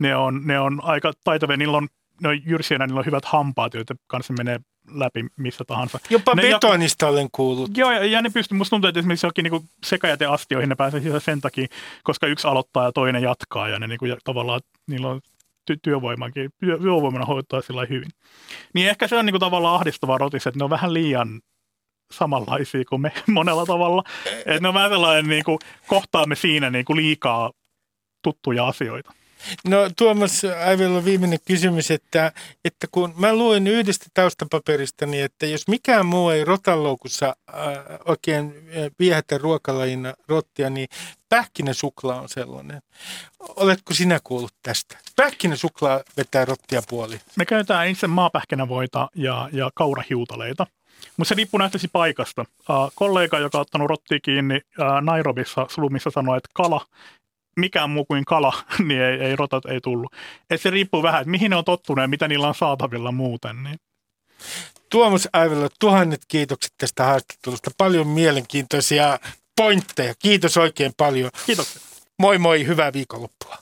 ne on, ne on aika taitavia, niillä on no jyrsienä niillä on hyvät hampaat, joita kanssa menee läpi missä tahansa. Jopa ne betonista jak- olen kuullut. Joo, ja, ja ne pystyy. Musta tuntuu, että esimerkiksi jokin niin sekajäteastioihin ne pääsee sisään sen takia, koska yksi aloittaa ja toinen jatkaa, ja ne niin kuin, tavallaan niillä on ty- työvoimankin, työ- työvoimana hoitaa sillä hyvin. Niin ehkä se on niin kuin, tavallaan ahdistava rotis, että ne on vähän liian samanlaisia kuin me monella tavalla. Että ne on vähän sellainen, niin kuin, kohtaamme siinä niin kuin, liikaa tuttuja asioita. No Tuomas Aivelo, viimeinen kysymys, että, että kun mä luin yhdestä taustapaperistani, että jos mikään muu ei rotanloukussa äh, oikein viehätä ruokalajina rottia, niin pähkinäsuklaa on sellainen. Oletko sinä kuullut tästä? Pähkinäsuklaa vetää rottia puoli. Me käytetään itse maapähkinävoita ja, ja kaurahiutaleita. Mutta se riippuu nähtävästi paikasta. Uh, kollega, joka on ottanut rottia kiinni uh, Nairobissa slumissa, sanoi, että kala, mikään muu kuin kala, niin ei, ei rotat ei tullut. Et se riippuu vähän, että mihin ne on tottuneet, mitä niillä on saatavilla muuten. Niin. Tuomas Aivelo, tuhannet kiitokset tästä haastattelusta. Paljon mielenkiintoisia pointteja. Kiitos oikein paljon. Kiitos. Moi moi, hyvää viikonloppua.